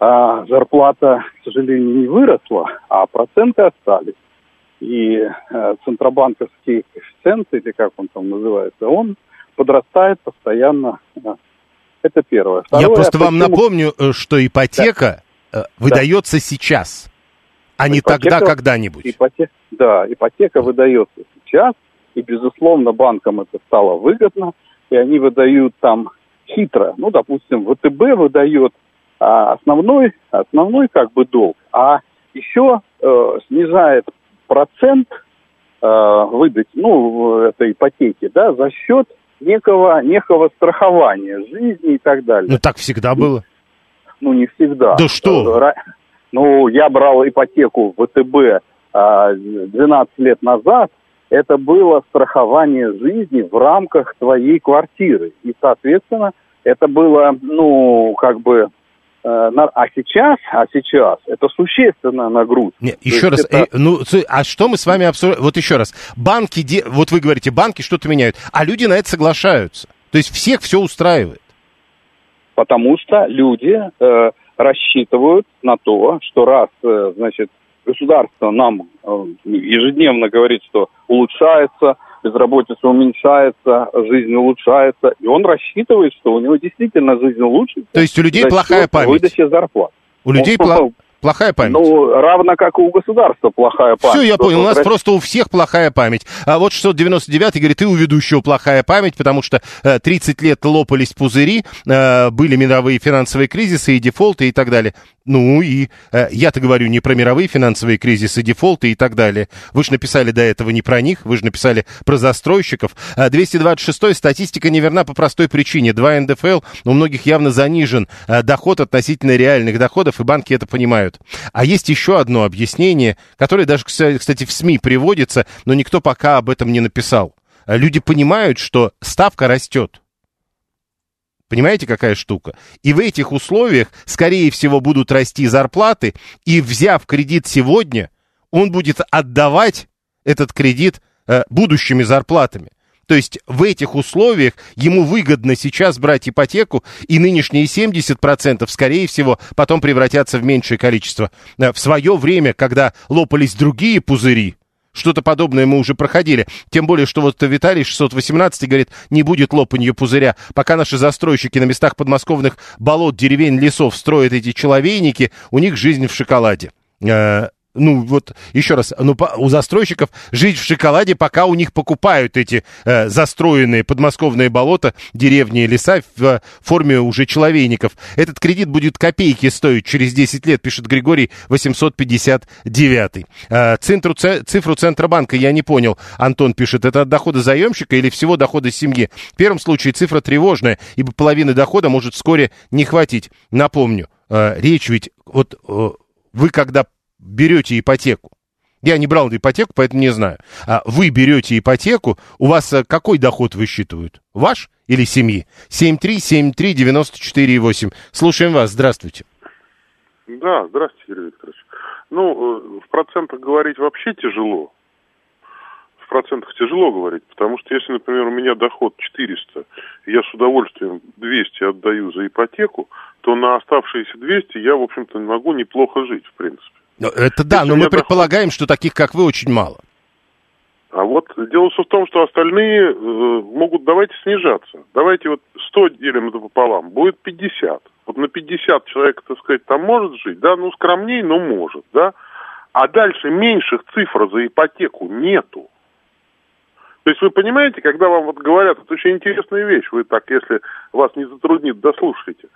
а, зарплата, к сожалению, не выросла, а проценты остались. И а, центробанковский коэффициент, или как он там называется, он подрастает постоянно. Это первое. Второе, Я просто а вам почему... напомню, что ипотека да. выдается да. сейчас. А ипотека, не тогда, когда-нибудь. Ипотека, да, ипотека выдается сейчас, и, безусловно, банкам это стало выгодно, и они выдают там хитро. Ну, допустим, вэ тэ бэ выдает а, основной, основной как бы долг, а еще э, снижает процент э, выдать, ну, этой ипотеки, да, за счет некого, некого страхования жизни и так далее. Ну, так всегда было. Ну, не всегда. Да что? Ну, я брал ипотеку в вэ тэ бэ двенадцать лет назад, это было страхование жизни в рамках твоей квартиры. И, соответственно, это было, ну, как бы... А сейчас, а сейчас это существенная нагрузка. Нет, еще раз, это... э, ну, а что мы с вами обсуждаем? Вот еще раз, банки, де... вот вы говорите, банки что-то меняют, а люди на это соглашаются. То есть всех все устраивает. Потому что люди э, рассчитывают на то, что раз, э, значит, государство нам э, ежедневно говорит, что улучшается, безработица уменьшается, жизнь улучшается, и он рассчитывает, что у него действительно жизнь улучшится. То есть у людей плохая память. Выдачи зарплат. У он людей пла- плохая память. Ну, равно как и у государства плохая память. Все, я понял, у нас Россия... просто у всех плохая память. А вот шестьсот девяносто девятый говорит, и у ведущего плохая память, потому что тридцать лет лопались пузыри, были мировые финансовые кризисы и дефолты и так далее. Ну и э, я-то говорю не про мировые финансовые кризисы, дефолты и так далее. Вы же написали до этого не про них, вы же написали про застройщиков. А двести двадцать шестой статистика неверна по простой причине. два эн дэ эф эл у многих явно занижен э, доход относительно реальных доходов, и банки это понимают. А есть еще одно объяснение, которое даже, кстати, в СМИ приводится, но никто пока об этом не написал. Люди понимают, что ставка растет. Понимаете, какая штука? И в этих условиях, скорее всего, будут расти зарплаты, и, взяв кредит сегодня, он будет отдавать этот кредит э, будущими зарплатами. То есть в этих условиях ему выгодно сейчас брать ипотеку, и нынешние семьдесят процентов, скорее всего, потом превратятся в меньшее количество. В свое время, когда лопались другие пузыри, что-то подобное мы уже проходили. Тем более, что вот Виталий шестьсот восемнадцатый говорит, не будет лопанья пузыря. Пока наши застройщики на местах подмосковных болот, деревень, лесов строят эти человейники, у них жизнь в шоколаде. Э-э- ну вот, еще раз, ну, по- у застройщиков жизнь в шоколаде, пока у них покупают эти э- застроенные подмосковные болота, деревни и леса в э- форме уже человейников. Этот кредит будет копейки стоить через десять лет, пишет Григорий восемьсот пятьдесят девятый. Центру, цифру Центробанка я не понял, Антон пишет. Это от дохода заемщика или всего дохода семьи? В первом случае цифра тревожная, ибо половины дохода может вскоре не хватить. Напомню, речь ведь... Вот вы когда берете ипотеку, я не брал ипотеку, поэтому не знаю. Вы берете ипотеку, у вас какой доход высчитывают? Ваш или семьи? семь три семь три девяносто четыре восемь. Слушаем вас, здравствуйте. Да, здравствуйте, Юрий Викторович. Ну, в процентах говорить вообще тяжело. В процентах тяжело говорить, потому что если, например, у меня доход четыреста, и я с удовольствием двести отдаю за ипотеку, то на оставшиеся двести я, в общем-то, могу неплохо жить, в принципе. Это да, если но мы предполагаем, доход... что таких, как вы, очень мало. А вот дело в том, что остальные э, могут, давайте снижаться. Давайте вот сто делим это пополам, будет пятьдесят. Вот на пятьдесят человек, так сказать, там может жить, да, ну скромней, но может, да. А дальше меньших цифр за ипотеку нету. То есть вы понимаете, когда вам вот говорят, это очень интересная вещь, вы так, если вас не затруднит, дослушайте.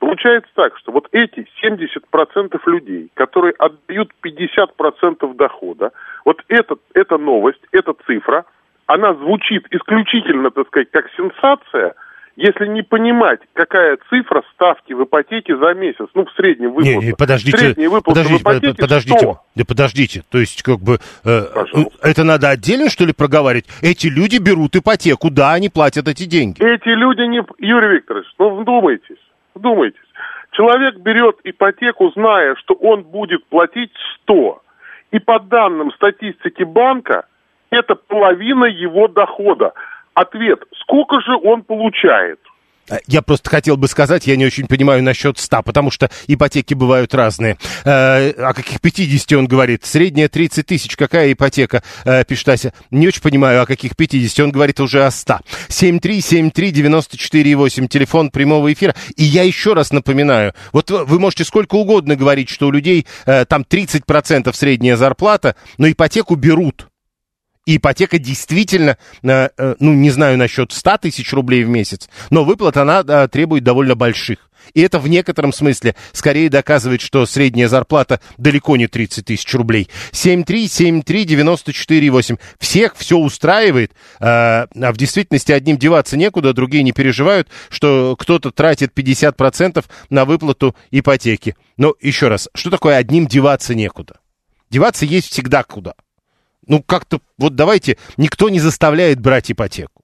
Получается так, что вот эти семьдесят процентов людей, которые отдают пятьдесят процентов дохода, вот этот, эта новость, эта цифра, она звучит исключительно, так сказать, как сенсация, если не понимать, какая цифра ставки в ипотеке за месяц, ну, в среднем выплата. Не, не, подождите, Средняя выплата подождите, в ипотеке подождите, да подождите, то есть, как бы, э, это надо отдельно, что ли, проговаривать? Эти люди берут ипотеку, да, они платят эти деньги. Эти люди не... Юрий Викторович, ну, вдумайтесь, вдумайтесь. Человек берет ипотеку, зная, что он будет платить сто, и по данным статистики банка, это половина его дохода. Ответ, сколько же он получает? Я просто хотел бы сказать, я не очень понимаю насчет ста, потому что ипотеки бывают разные. Э, о каких пятидесяти он говорит? Средняя тридцать тысяч, какая ипотека, э, пишет Ася. Не очень понимаю, о каких пятидесяти, он говорит уже о ста. семь три семь три девять четыре восемь, телефон прямого эфира. И я еще раз напоминаю, вот вы можете сколько угодно говорить, что у людей э, там тридцать процентов средняя зарплата, но ипотеку берут. И ипотека действительно, ну, не знаю насчет сто тысяч рублей в месяц, но выплат она требует довольно больших. И это в некотором смысле скорее доказывает, что средняя зарплата далеко не тридцать тысяч рублей. семь три семь три девять четыре восемь. Всех все устраивает, а в действительности одним деваться некуда, другие не переживают, что кто-то тратит пятьдесят процентов на выплату ипотеки. Но еще раз, что такое «одним деваться некуда»? деваться есть всегда куда. Ну, как-то, вот давайте, никто не заставляет брать ипотеку.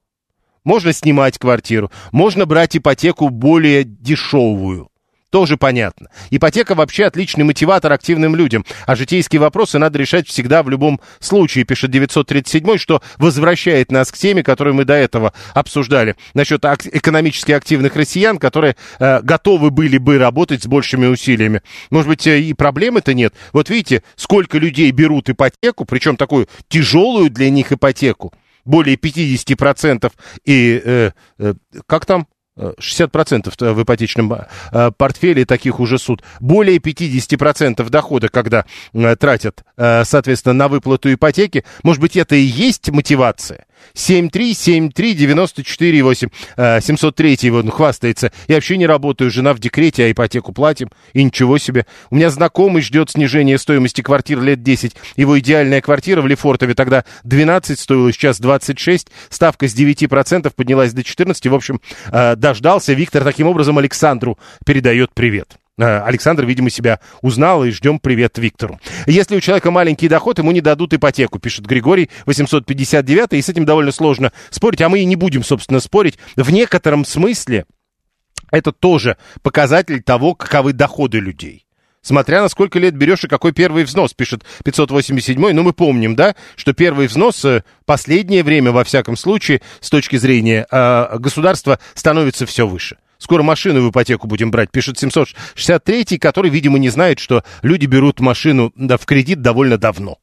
Можно снимать квартиру, можно брать ипотеку более дешевую. Тоже понятно. Ипотека вообще отличный мотиватор активным людям, а житейские вопросы надо решать всегда в любом случае, пишет девятьсот тридцать седьмой, что возвращает нас к теме, которую мы до этого обсуждали, насчет экономически активных россиян, которые э, готовы были бы работать с большими усилиями. Может быть, и проблемы-то нет. Вот видите, сколько людей берут ипотеку, причем такую тяжелую для них ипотеку, более пятьдесят процентов и э, э, как там? шестьдесят процентов в ипотечном портфеле таких уже суд. Более пятьдесят процентов дохода, когда тратят, соответственно, на выплату ипотеки. Может быть, это и есть мотивация? семь три семь три девять четыре восемь. семьсот третий его хвастается. Я вообще не работаю, жена в декрете, а ипотеку платим. И ничего себе. У меня знакомый ждет снижения стоимости квартир лет десять. Его идеальная квартира в Лефортове тогда двенадцать стоила, сейчас двадцать шесть. Ставка с девяти процентов поднялась до четырнадцати. В общем, дождался. Виктор таким образом Александру передает привет. Александр, видимо, себя узнал, и ждем привет Виктору. Если у человека маленький доход, ему не дадут ипотеку, пишет Григорий, восемьсот пятьдесят девятый, и с этим довольно сложно спорить, а мы и не будем, собственно, спорить. В некотором смысле это тоже показатель того, каковы доходы людей. Смотря на сколько лет берешь и какой первый взнос, пишет пятьсот восемьдесят седьмой. Ну, мы помним, да, что первый взнос в последнее время, во всяком случае, с точки зрения э, государства, становится все выше. Скоро машину в ипотеку будем брать, пишет семьсот шестьдесят третий, который, видимо, не знает, что люди берут машину да, в кредит довольно давно.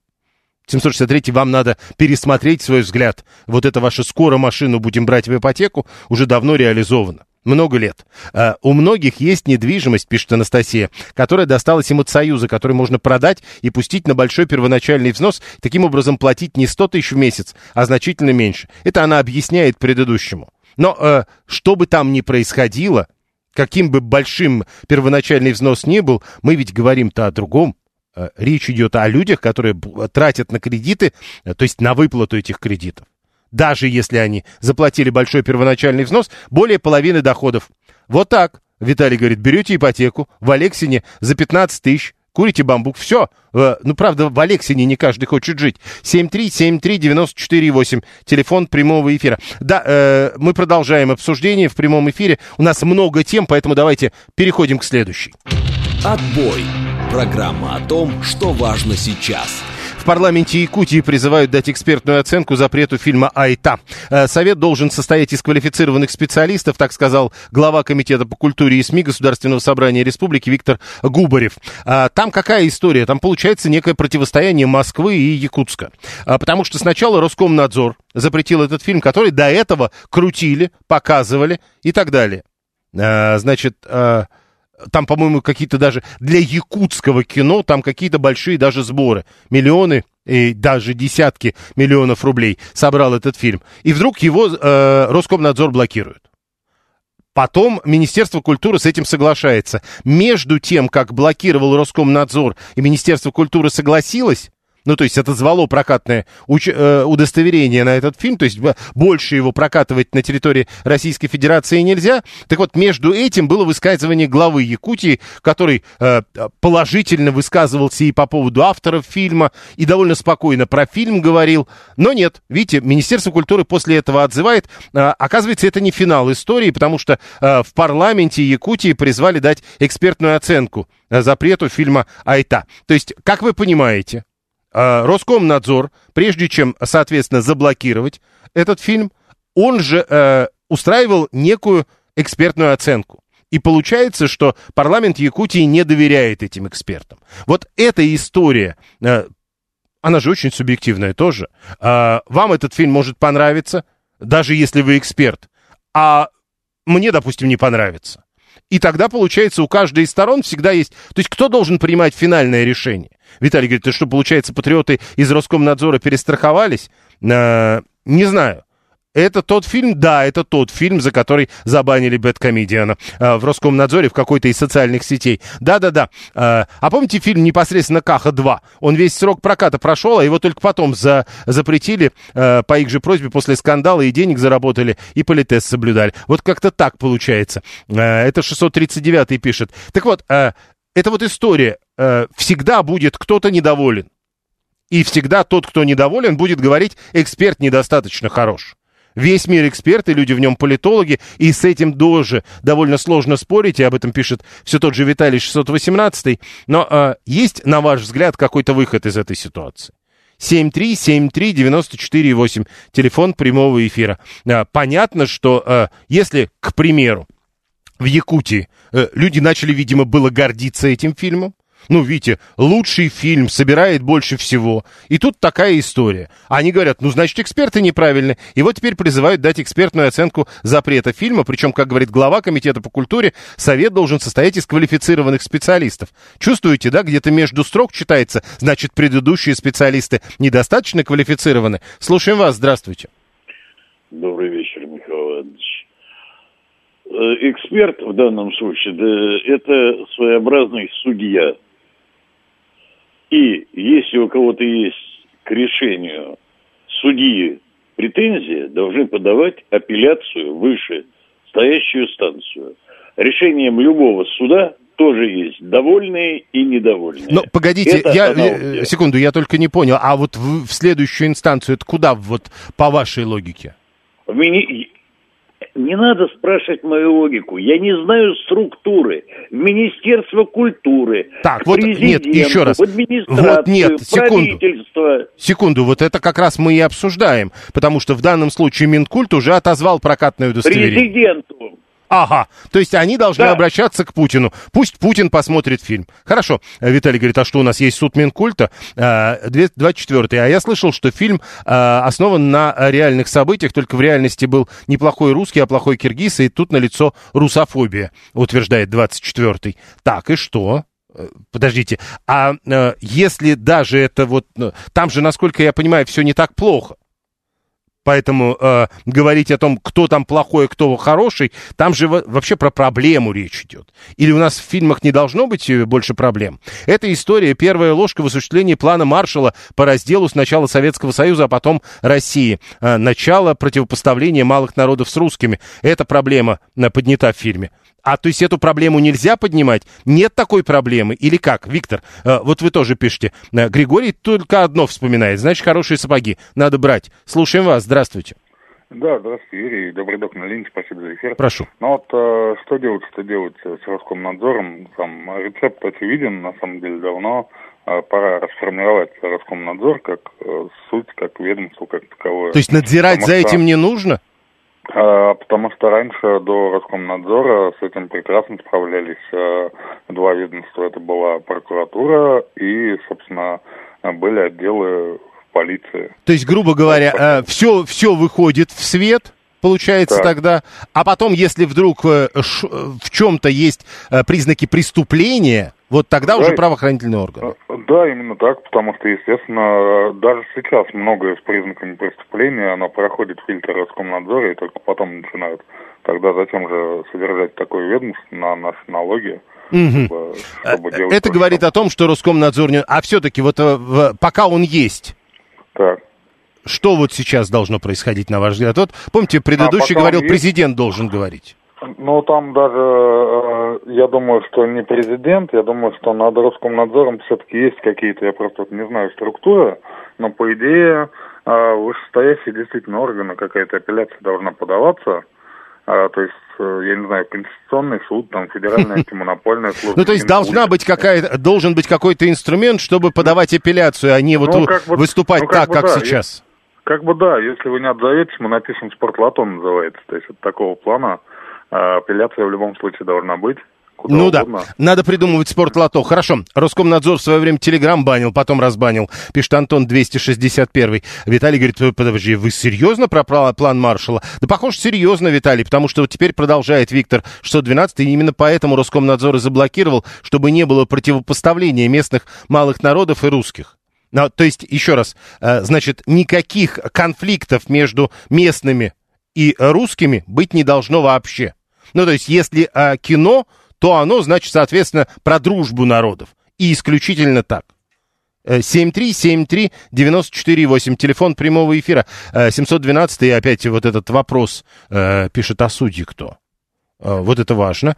семьсот шестьдесят третий, вам надо пересмотреть свой взгляд. Вот это ваше «скоро машину будем брать в ипотеку» уже давно реализовано. Много лет. Uh, у многих есть недвижимость, пишет Анастасия, которая досталась им от Союза, которую можно продать и пустить на большой первоначальный взнос, таким образом платить не сто тысяч в месяц, а значительно меньше. Это она объясняет предыдущему. Но uh, что бы там ни происходило, каким бы большим первоначальный взнос ни был, мы ведь говорим-то о другом. Uh, речь идет о людях, которые тратят на кредиты, uh, то есть на выплату этих кредитов. Даже если они заплатили большой первоначальный взнос, более половины доходов. Вот так, Виталий говорит, берете ипотеку в Алексине за пятнадцать тысяч, курите бамбук, все. Ну, правда, в Алексине не каждый хочет жить. семь три семь три девять четыре восемь, телефон прямого эфира. Да, э, мы продолжаем обсуждение в прямом эфире. У нас много тем, поэтому давайте переходим к следующей. Отбой. Программа о том, что важно сейчас. В парламенте Якутии призывают дать экспертную оценку запрету фильма «Айта». Совет должен состоять из квалифицированных специалистов, так сказал глава Комитета по культуре и СМИ Государственного собрания Республики Виктор Губарев. Там какая история? Там получается некое противостояние Москвы и Якутска. Потому что сначала Роскомнадзор запретил этот фильм, который до этого крутили, показывали и так далее. Значит... Там, по-моему, какие-то даже для якутского кино, там какие-то большие даже сборы. Миллионы и даже десятки миллионов рублей собрал этот фильм. И вдруг его э, Роскомнадзор блокирует. Потом Министерство культуры с этим соглашается. Между тем, как блокировал Роскомнадзор и Министерство культуры согласилось, ну, то есть отозвало прокатное уч- э, удостоверение на этот фильм, то есть больше его прокатывать на территории Российской Федерации нельзя. Так вот, между этим было высказывание главы Якутии, который э, положительно высказывался и по поводу авторов фильма, и довольно спокойно про фильм говорил. Но нет, видите, Министерство культуры после этого отзывает. Э, оказывается, это не финал истории, потому что э, в парламенте Якутии призвали дать экспертную оценку э, запрету фильма «Айта». То есть, как вы понимаете, Роскомнадзор, прежде чем, соответственно, заблокировать этот фильм, он же э, устраивал некую экспертную оценку. И получается, что парламент Якутии не доверяет этим экспертам. Вот эта история, э, она же очень субъективная тоже. Э, вам этот фильм может понравиться, даже если вы эксперт. А мне, допустим, не понравится. И тогда, получается, у каждой из сторон всегда есть... То есть кто должен принимать финальное решение? Виталий говорит, что, получается, патриоты из Роскомнадзора перестраховались? Э-э- не знаю. Это тот фильм? Да, это тот фильм, за который забанили бэдкомедиана э- в Роскомнадзоре, в какой-то из социальных сетей. Да-да-да. Э-э- а помните фильм непосредственно «Каха-два»? Он весь срок проката прошел, а его только потом за- запретили э- по их же просьбе после скандала, и денег заработали, и политез соблюдали. Вот как-то так получается. Э-э- это шестьсот тридцать девятый пишет. Так вот... Э- Это вот история. Всегда будет кто-то недоволен. И всегда тот, кто недоволен, будет говорить, эксперт недостаточно хорош. Весь мир эксперты, люди в нем политологи, и с этим тоже довольно сложно спорить, и об этом пишет все тот же Виталий шестьсот восемнадцать. Но э, есть, на ваш взгляд, какой-то выход из этой ситуации? семь три семь три девяносто четыре восемь, телефон прямого эфира. Э, понятно, что э, если, к примеру, в Якутии э, люди начали, видимо, было гордиться этим фильмом, ну, видите, лучший фильм, собирает больше всего. И тут такая история. Они говорят, ну, значит, эксперты неправильны. И вот теперь призывают дать экспертную оценку запрета фильма. Причем, как говорит глава комитета по культуре, совет должен состоять из квалифицированных специалистов. Чувствуете, да, где-то между строк читается, значит, предыдущие специалисты недостаточно квалифицированы. Слушаем вас, здравствуйте. Добрый вечер, Михаил Иванович. Эксперт в данном случае, да, это своеобразный судья. И если у кого-то есть к решению судьи претензии, должны подавать апелляцию выше стоящую станцию. Решением любого суда тоже есть довольные и недовольные. Но погодите, я, секунду, я только не понял. А вот в, в следующую инстанцию, это куда, вот по вашей логике? Мини... Не надо спрашивать мою логику. Я не знаю структуры. Министерство культуры, так, вот, президент, нет, еще раз. администрацию, вот, нет, секунду, правительство. Секунду, вот это как раз мы и обсуждаем. Потому что в данном случае Минкульт уже отозвал прокатное удостоверение. Президенту. Ага, то есть они должны да. обращаться к Путину. Пусть Путин посмотрит фильм. Хорошо, Виталий говорит, а что у нас есть суд Минкульта? двадцать четвёртый. А я слышал, что фильм основан на реальных событиях, только в реальности был не плохой русский, а плохой киргиз, и тут налицо русофобия, утверждает двадцать четвёртый. Так, и что? Подождите, а если даже это вот... Там же, насколько я понимаю, все не так плохо. Поэтому э, говорить о том, кто там плохой, кто хороший, там же вообще про проблему речь идет. Или у нас в фильмах не должно быть больше проблем? Эта история — первая ложка в осуществлении плана Маршалла по разделу сначала Советского Союза, а потом России. Э, начало противопоставления малых народов с русскими. Эта проблема э, поднята в фильме. А то есть эту проблему нельзя поднимать? Нет такой проблемы? Или как? Виктор, э, вот вы тоже пишете. Э, Григорий только одно вспоминает. Значит, хорошие сапоги. Надо брать. Слушаем вас. Здравствуйте. Да, здравствуйте, Юрий. Добрый док на линии. Спасибо за эфир. Прошу. Ну вот э, что делать, что делать с Роскомнадзором? Там рецепт очевиден, на самом деле, давно. Э, пора расформировать Роскомнадзор как э, суть, как ведомство, как таковое. То есть надзирать Потому за что... этим не нужно? Потому что раньше до Роскомнадзора с этим прекрасно справлялись два ведомства. Это была прокуратура и, собственно, были отделы полиции. То есть, грубо говоря, все, все выходит в свет, получается, да. тогда. А потом, если вдруг в чем-то есть признаки преступления... Вот тогда да, уже правоохранительные органы. Да, именно так, потому что, естественно, даже сейчас многое с признаками преступления, оно проходит фильтр Роскомнадзора и только потом начинают. Тогда зачем же содержать такое ведомство на наши налоги? Угу. Чтобы, чтобы это говорит что-то. О том, что Роскомнадзор... Не... А все-таки вот пока он есть... Так. Что вот сейчас должно происходить, на ваш взгляд? Вот, помните, предыдущий а говорил, есть... президент должен говорить. Ну, там даже, я думаю, что не президент, я думаю, что над Роскомнадзором все-таки есть какие-то, я просто не знаю, структуры, но, по идее, вышестоящие действительно органы, какая-то апелляция должна подаваться, то есть, я не знаю, Конституционный суд, там, Федеральная антимонопольная служба. Ну, то есть, должна быть какая-то, должен быть какой-то инструмент, чтобы подавать апелляцию, а не вот выступать так, как сейчас. Как бы да, если вы не отзоветесь, мы напишем «Спортлото» называется, то есть, от такого плана. Апелляция в любом случае должна быть. Ну угодно. Да, надо придумывать спортлото. Хорошо, Роскомнадзор в свое время Телеграм банил, потом разбанил, пишет Антон двести шестьдесят один. Виталий говорит, подожди, вы серьезно про план Маршалла? Да, похоже, серьезно, Виталий, потому что вот теперь продолжает Виктор шестьсот двенадцать, и именно поэтому Роскомнадзор и заблокировал, чтобы не было противопоставления местных малых народов и русских. Но, то есть, еще раз, значит, никаких конфликтов между местными и русскими быть не должно вообще. Ну, то есть, если э, кино, то оно, значит, соответственно, про дружбу народов. И исключительно так. семь три семь три девяносто четыре восемь, телефон прямого эфира. семьсот двенадцать, и опять вот этот вопрос э, пишет, а судьи кто? Вот это важно.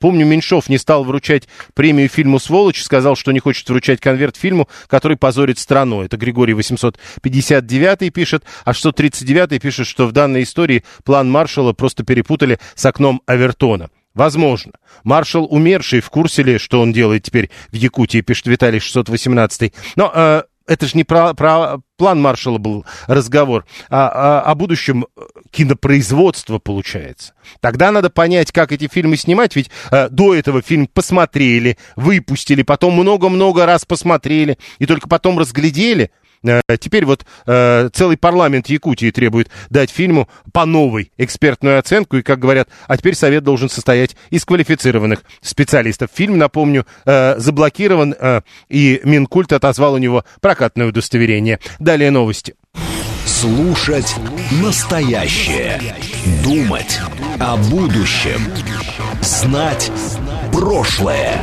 Помню, Меньшов не стал вручать премию фильму «Сволочь», сказал, что не хочет вручать конверт фильму, который позорит страну. Это Григорий восемьсот пятьдесят девятый пишет, а шестьсот тридцать девятый пишет, что в данной истории план маршала просто перепутали с окном Овертона. Возможно. Маршал умерший, в курсе ли, что он делает теперь в Якутии, пишет Виталий шестьсот восемнадцатый. Но э, это же не про, про план маршала был разговор, а, а о будущем кинопроизводства получается. Тогда надо понять, как эти фильмы снимать, ведь э, до этого фильм посмотрели, выпустили, потом много-много раз посмотрели и только потом разглядели. Теперь вот э, целый парламент Якутии требует дать фильму по новой экспертную оценку. И, как говорят, а теперь совет должен состоять из квалифицированных специалистов. Фильм, напомню, э, заблокирован, э, и Минкульт отозвал у него прокатное удостоверение. Далее новости. Слушать настоящее. Думать о будущем. Знать прошлое.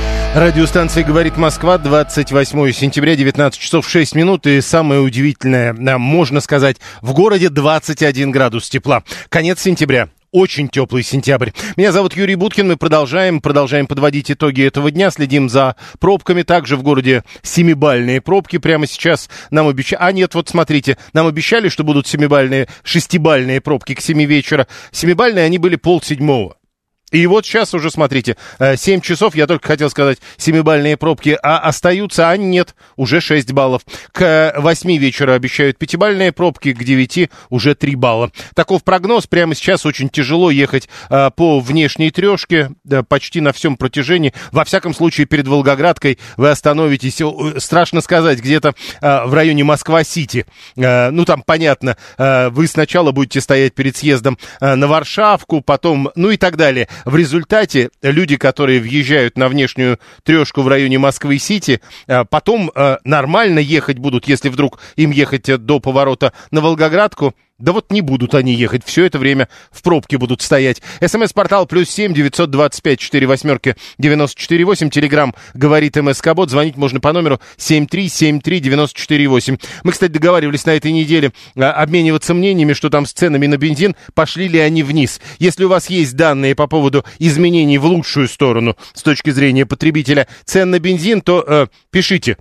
Радиостанция «Говорит Москва», двадцать восьмого сентября, девятнадцать часов шесть минут. И самое удивительное, можно сказать, в городе двадцать один градус тепла. Конец сентября. Очень теплый сентябрь. Меня зовут Юрий Будкин. Мы продолжаем, продолжаем подводить итоги этого дня. Следим за пробками. Также в городе семибальные пробки. Прямо сейчас нам обещали... А нет, вот смотрите. Нам обещали, что будут семибальные, шестибальные пробки к семи вечера. Семибальные они были полседьмого. И вот сейчас уже, смотрите, семь часов, я только хотел сказать, семибальные пробки а остаются, а нет, уже шесть баллов. К восьми вечера обещают пятибалльные пробки, к девяти уже три балла. Таков прогноз. Прямо сейчас очень тяжело ехать а, по внешней трешке да, почти на всем протяжении. Во всяком случае, перед Волгоградкой вы остановитесь, страшно сказать, где-то а, в районе Москва-Сити. А, ну, там понятно, а, вы сначала будете стоять перед съездом а, на Варшавку, потом, ну и так далее. В результате люди, которые въезжают на внешнюю трешку в районе Москвы-Сити, потом нормально ехать будут, если вдруг им ехать до поворота на Волгоградку. Да вот не будут они ехать, все это время в пробке будут стоять. СМС-портал плюс семь девятьсот двадцать пять четыре восьмерки девяносто четыре восемь. Телеграм говорит МСК-бот. Звонить можно по номеру семь три семь три девяносто четыре восемь. Мы, кстати, договаривались на этой неделе а, обмениваться мнениями, что там с ценами на бензин, пошли ли они вниз. Если у вас есть данные по поводу изменений в лучшую сторону с точки зрения потребителя цен на бензин, то э, пишите.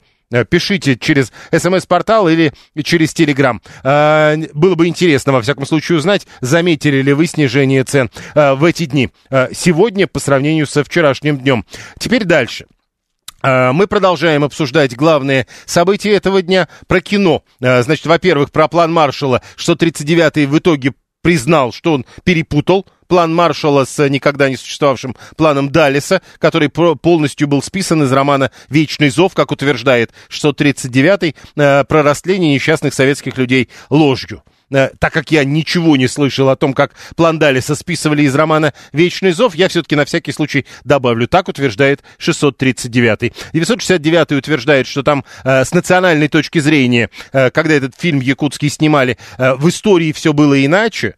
Пишите через СМС-портал или через Телеграм. Было бы интересно, во всяком случае, узнать, заметили ли вы снижение цен в эти дни. Сегодня по сравнению со вчерашним днем. Теперь дальше. Мы продолжаем обсуждать главные события этого дня. Про кино. Значит, во-первых, про план маршала, что тридцать девятый в итоге признал, что он перепутал план маршала с никогда не существовавшим планом Даллеса, который полностью был списан из романа «Вечный зов», как утверждает шестьсот тридцать девятый, э, про растление несчастных советских людей ложью. Э, так как я ничего не слышал о том, как план Даллеса списывали из романа «Вечный зов», я все-таки на всякий случай добавлю. Так утверждает шестьсот тридцать девятый. девятьсот шестьдесят девятый утверждает, что там э, с национальной точки зрения, э, когда этот фильм якутский снимали, э, в истории все было иначе.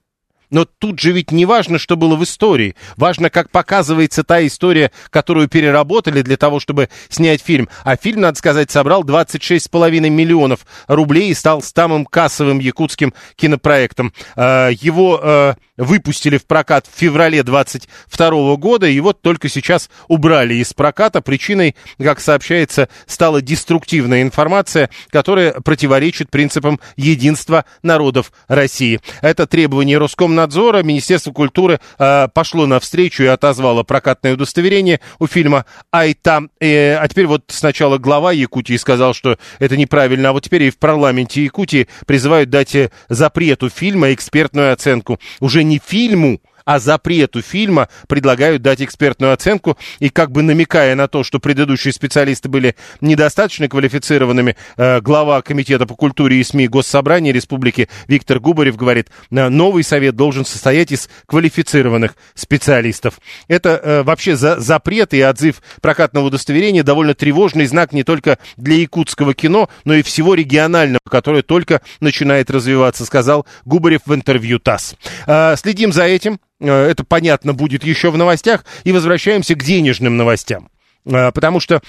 Но тут же ведь не важно, что было в истории. Важно, как показывается та история, которую переработали для того, чтобы снять фильм. А фильм, надо сказать, собрал двадцать шесть целых пять миллионов рублей и стал самым кассовым якутским кинопроектом. Его выпустили в прокат в феврале двадцать второго года, и вот только сейчас убрали из проката. Причиной, как сообщается, стала деструктивная информация, которая противоречит принципам единства народов России. Это требование Роскомнадзора. Надзора, Министерство культуры э, пошло навстречу и отозвало прокатное удостоверение у фильма «Айта». Э, а теперь вот сначала глава Якутии сказал, что это неправильно, а вот теперь и в парламенте Якутии призывают дать запрету фильма экспертную оценку. Уже не фильму, а запрету фильма предлагают дать экспертную оценку, и как бы намекая на то, что предыдущие специалисты были недостаточно квалифицированными, глава Комитета по культуре и СМИ Госсобрания Республики Виктор Губарев говорит, новый совет должен состоять из квалифицированных специалистов. Это вообще за запрет и отзыв прокатного удостоверения довольно тревожный знак не только для якутского кино, но и всего регионального, которое только начинает развиваться, сказал Губарев в интервью ТАСС. Следим за этим. Это, понятно, будет еще в новостях. И возвращаемся к денежным новостям. Потому что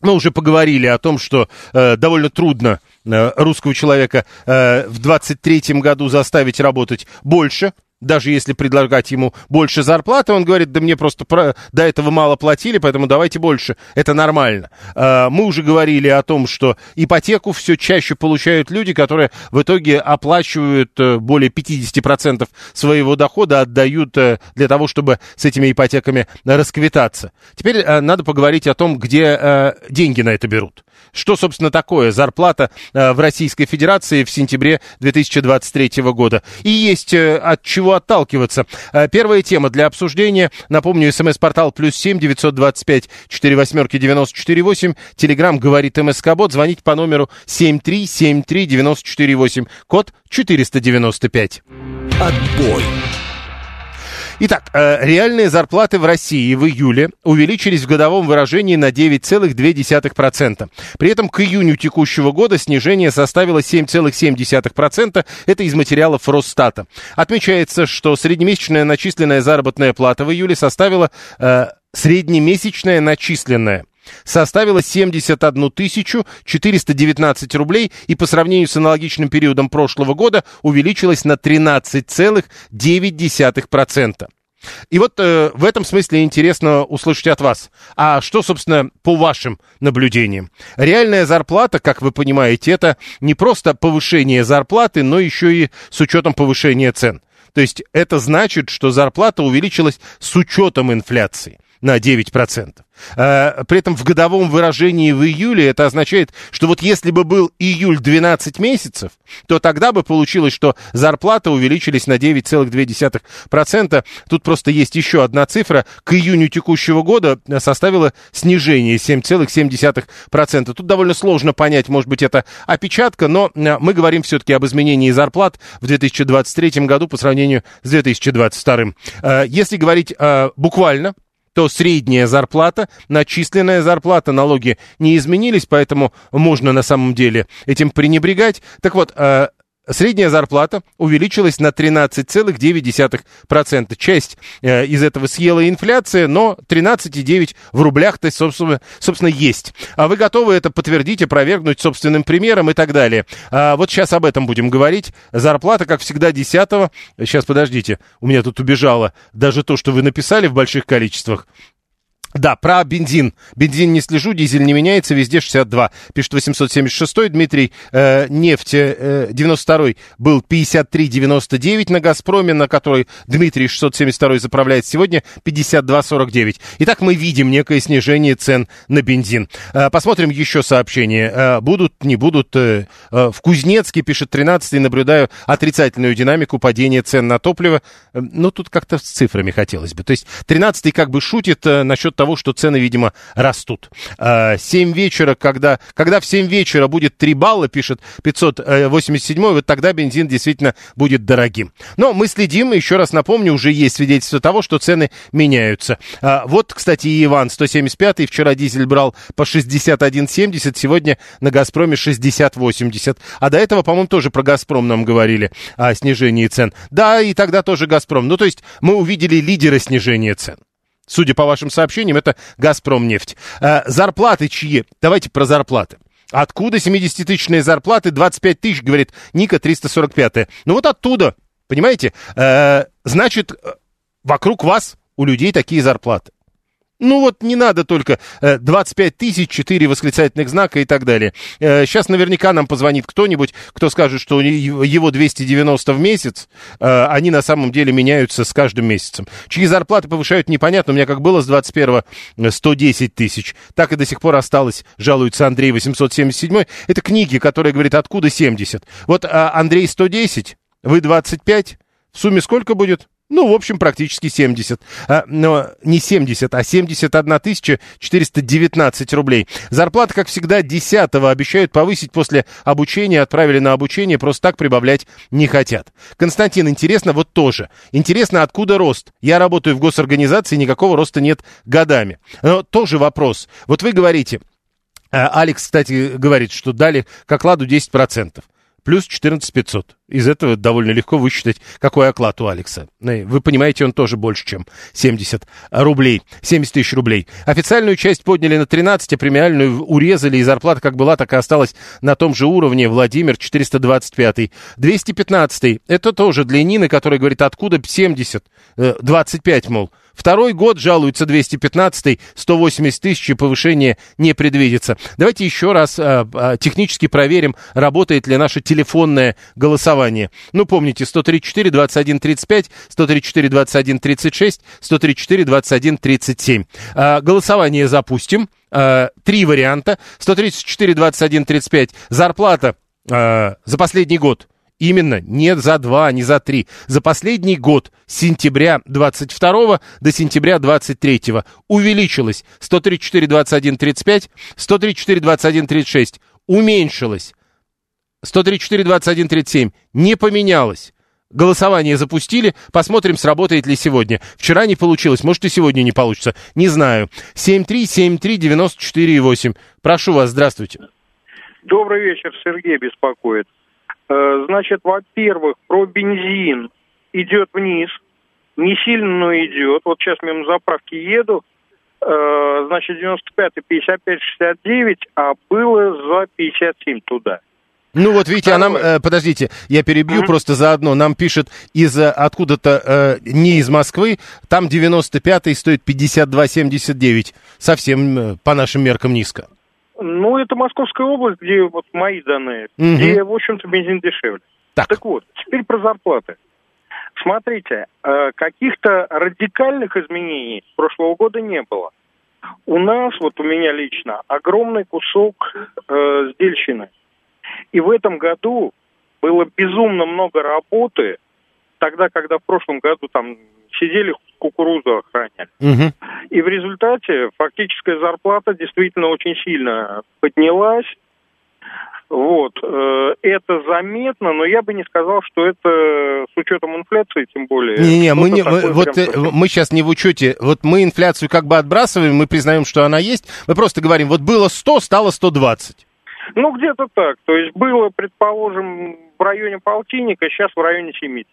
мы уже поговорили о том, что довольно трудно русского человека в двадцать третьем году заставить работать больше. Даже если предлагать ему больше зарплаты, он говорит, да мне просто про... до этого мало платили, поэтому давайте больше. Это нормально. Мы уже говорили о том, что ипотеку все чаще получают люди, которые в итоге оплачивают более пятьдесят процентов своего дохода, отдают для того, чтобы с этими ипотеками расквитаться. Теперь надо поговорить о том, где деньги на это берут. Что, собственно, такое зарплата в Российской Федерации в сентябре две тысячи двадцать третьего года? И есть от чего отталкиваться. Первая тема для обсуждения. Напомню, смс-портал плюс семь девятьсот двадцать пять четыре восьмерки девяносто четыре восемь. Телеграм говорит МСК-бот. Звоните по номеру семь три семь три девяносто четыре восемь. Код четыреста девяносто пять. Отбой. Итак, реальные зарплаты в России в июле увеличились в годовом выражении на девять целых две десятых процента. При этом к июню текущего года снижение составило семь целых семь десятых процента. Это из материалов Росстата. Отмечается, что среднемесячная начисленная заработная плата в июле составила э, среднемесячная начисленная. составила семьдесят одну тысячу четыреста девятнадцать рублей и по сравнению с аналогичным периодом прошлого года увеличилась на тринадцать целых девять десятых процента. И вот э, в этом смысле интересно услышать от вас. А что, собственно, по вашим наблюдениям? Реальная зарплата, как вы понимаете, это не просто повышение зарплаты, но еще и с учетом повышения цен. То есть это значит, что зарплата увеличилась с учетом инфляции на девять процентов. При этом в годовом выражении в июле это означает, что вот если бы был июль двенадцать месяцев, то тогда бы получилось, что зарплаты увеличились на девять целых две десятых процента. Тут просто есть еще одна цифра. К июню текущего года составило снижение семь целых семь десятых процента. Тут довольно сложно понять, может быть, это опечатка, но мы говорим все-таки об изменении зарплат в две тысячи двадцать третьем году по сравнению с две тысячи двадцать вторым. Если говорить буквально, то средняя зарплата, начисленная зарплата, налоги не изменились, поэтому можно на самом деле этим пренебрегать. Так вот, э, средняя зарплата увеличилась на тринадцать целых девять десятых процента. Часть э, из этого съела инфляция, но тринадцать целых девять десятых процента в рублях-то, собственно, собственно, есть. А вы готовы это подтвердить, опровергнуть собственным примером и так далее. А вот сейчас об этом будем говорить. Зарплата, как всегда, десятого. Сейчас, подождите, у меня тут убежало даже то, что вы написали в больших количествах. Да, про бензин. Бензин не слежу, дизель не меняется, везде шестьдесят два. Пишет восемьсот семьдесят шестой. Дмитрий, э, нефть э, девяносто второй был пятьдесят три девяносто девять на «Газпроме», на который Дмитрий шестьсот семьдесят второй заправляет сегодня пятьдесят два сорок девять. Итак, мы видим некое снижение цен на бензин. Э, посмотрим еще сообщения. Э, будут, не будут. Э, э, в Кузнецке, пишет тринадцатый, наблюдаю отрицательную динамику падения цен на топливо. Э, ну, тут как-то с цифрами хотелось бы. То есть тринадцатый как бы шутит э, насчет того, что цены, видимо, растут. семь вечера, когда, когда в семь вечера будет три балла, пишет пятьсот восемьдесят седьмой, вот тогда бензин действительно будет дорогим. Но мы следим, еще раз напомню, уже есть свидетельство того, что цены меняются. Вот, кстати, и Иван, сто семьдесят пятый, вчера дизель брал по шестьдесят один семьдесят, сегодня на «Газпроме» шестьдесят восемьдесят. А до этого, по-моему, тоже про «Газпром» нам говорили, о снижении цен. Да, и тогда тоже «Газпром». Ну, то есть мы увидели лидера снижения цен. Судя по вашим сообщениям, это «Газпромнефть». А, зарплаты чьи? Давайте про зарплаты. Откуда семидесятитысячные зарплаты? двадцать пять тысяч, говорит Ника триста сорок пятая. Ну вот оттуда, понимаете? А, значит, вокруг вас у людей такие зарплаты. Ну вот не надо только двадцать пять тысяч, четыре восклицательных знака и так далее. Сейчас наверняка нам позвонит кто-нибудь, кто скажет, что его двести девяносто в месяц, они на самом деле меняются с каждым месяцем. Чьи зарплаты повышают, непонятно. У меня как было с двадцать первого сто десять тысяч, так и до сих пор осталось, жалуется Андрей восемьсот семьдесят седьмой. Это книги, которые говорят, откуда семьдесят. Вот Андрей сто десять, вы двадцать пять, в сумме сколько будет? Ну, в общем, практически семьдесят. А, но не семьдесят, а семьдесят одна тысяча четыреста девятнадцать рублей. Зарплата, как всегда, десятого обещают повысить после обучения. Отправили на обучение, просто так прибавлять не хотят. Константин, интересно, вот тоже. Интересно, откуда рост? Я работаю в госорганизации, никакого роста нет годами. Но тоже вопрос. Вот вы говорите, Алекс, кстати, говорит, что дали к окладу десять процентов. Плюс четырнадцать тысяч пятьсот. Из этого довольно легко высчитать, какой оклад у Алекса. Вы понимаете, он тоже больше, чем семьдесят рублей, семьдесят тысяч рублей. Официальную часть подняли на тринадцать, а премиальную урезали, и зарплата как была, так и осталась на том же уровне. Владимир, четыреста двадцать пятый. двести пятнадцатый. Это тоже для Нины, которая говорит, откуда семьдесят? двадцать пять, мол. Второй год, жалуется двести пятнадцатый, сто восемьдесят тысяч, и повышение не предвидится. Давайте еще раз а, а, технически проверим, работает ли наше телефонное голосование. Ну, помните, сто тридцать четыре двадцать один тридцать пять, сто тридцать четыре двадцать один тридцать шесть, сто тридцать четыре двадцать один тридцать семь. А, голосование запустим. А, три варианта. сто тридцать четыре двадцать один тридцать пять. Зарплата а, за последний год. Именно, не за два, не за три. За последний год, с сентября двадцать второго до сентября двадцать третьего, увеличилось сто тридцать четыре двадцать один тридцать пять, сто тридцать четыре двадцать один тридцать шесть, уменьшилось, сто тридцать четыре двадцать один тридцать семь, не поменялось. Голосование запустили, посмотрим, сработает ли сегодня. Вчера не получилось, может и сегодня не получится, не знаю. семь три семь три девяносто четыре восемь. Прошу вас, здравствуйте. Добрый вечер, Сергей беспокоит. Значит, во-первых, про бензин идет вниз, не сильно, но идет. Вот сейчас мимо заправки еду, значит, девяносто пятый, пятьдесят пять, шестьдесят девять, а было за пятьдесят семь туда. Ну вот видите, а нам, э, подождите, я перебью mm-hmm. просто заодно, нам пишет из откуда-то, э, не из Москвы, там девяносто пятый стоит пятьдесят два семьдесят девять, совсем э, по нашим меркам низко. Ну, это Московская область, где вот мои данные, угу. где, в общем-то, бензин дешевле. Так. так вот, теперь про зарплаты. Смотрите, каких-то радикальных изменений прошлого года не было. У нас, вот у меня лично, огромный кусок э, сдельщины. И в этом году было безумно много работы, тогда, когда в прошлом году там сидели, кукурузу охраняли. Угу. И в результате фактическая зарплата действительно очень сильно поднялась. Вот. Это заметно, но я бы не сказал, что это с учетом инфляции, тем более. Не-не, мы, не, мы, вот, мы сейчас не в учете. Вот мы инфляцию как бы отбрасываем, мы признаем, что она есть. Мы просто говорим, вот было сто, стало сто двадцать. Ну, где-то так. То есть было, предположим, в районе полтинника, сейчас в районе семидесяти.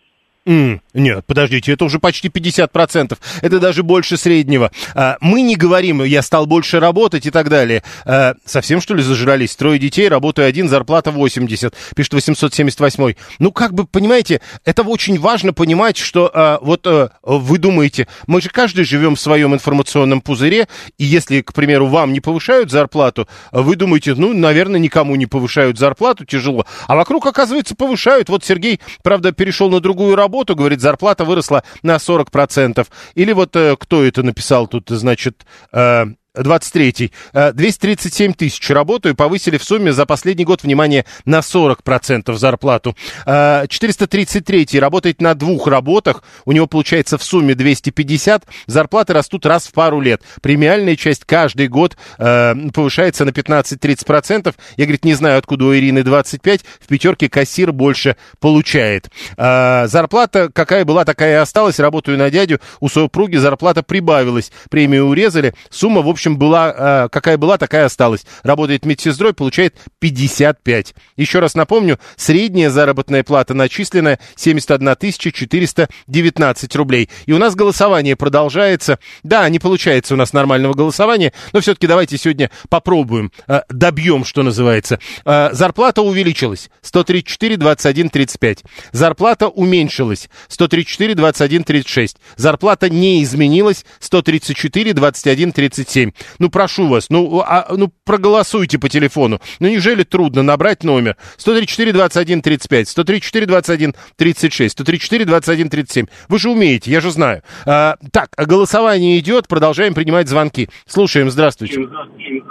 Mm, нет, подождите, это уже почти пятьдесят процентов, это даже больше среднего. А, мы не говорим, я стал больше работать и так далее. А, совсем, что ли, зажрались? Трое детей, работаю один, зарплата восемьдесят, пишет восемьсот семьдесят восьмой. Ну, как бы, понимаете, это очень важно понимать, что а, вот а, вы думаете, мы же каждый живем в своем информационном пузыре, и если, к примеру, вам не повышают зарплату, вы думаете, ну, наверное, никому не повышают зарплату, тяжело. А вокруг, оказывается, повышают. Вот Сергей, правда, перешел на другую работу, работу, говорит, зарплата выросла на сорок процентов. Или вот э, кто это написал тут, значит, э, двадцать третий. Э, двести тридцать семь тысяч работаю, повысили в сумме за последний год, внимание, на сорок процентов зарплату. Э, четыреста тридцать третий работает на двух работах, у него получается в сумме двести пятьдесят, зарплаты растут раз в пару лет. Премиальная часть каждый год э, повышается на пятнадцать-тридцать процентов. Я, говорит, не знаю, откуда у Ирины двадцать пять, в пятерке кассир больше получает. Э, зарплата какая была, такая и осталась. Работаю на дядю, у супруги зарплата прибавилась, премию урезали. Сумма, в общем, была, э, какая была, такая и осталась. Работает медсестрой, получает пятьдесят пять. Еще раз напомню, средняя заработная плата начисленная семьдесят одна тысяча четыреста девятнадцать рублей. И у нас голосование продолжается. Да, не получается у нас нормального голосования, но все-таки давайте сегодня попробуем. Э, добьем, что называется. Э, зарплата увеличилась. сто тридцать четыре двадцать один тридцать пять. Зарплата уменьшилась. сто тридцать четыре двадцать один тридцать шесть. Зарплата не изменилась. сто тридцать четыре двадцать один тридцать семь. Ну, прошу вас, ну, а, ну проголосуйте по телефону. Ну, неужели трудно набрать номер? сто тридцать четыре двадцать один тридцать пять, сто тридцать четыре двадцать один тридцать шесть, сто тридцать четыре двадцать один тридцать семь. Вы же умеете, я же знаю. А, так, голосование идет, продолжаем принимать звонки. Слушаем, здравствуйте. Здравствуйте.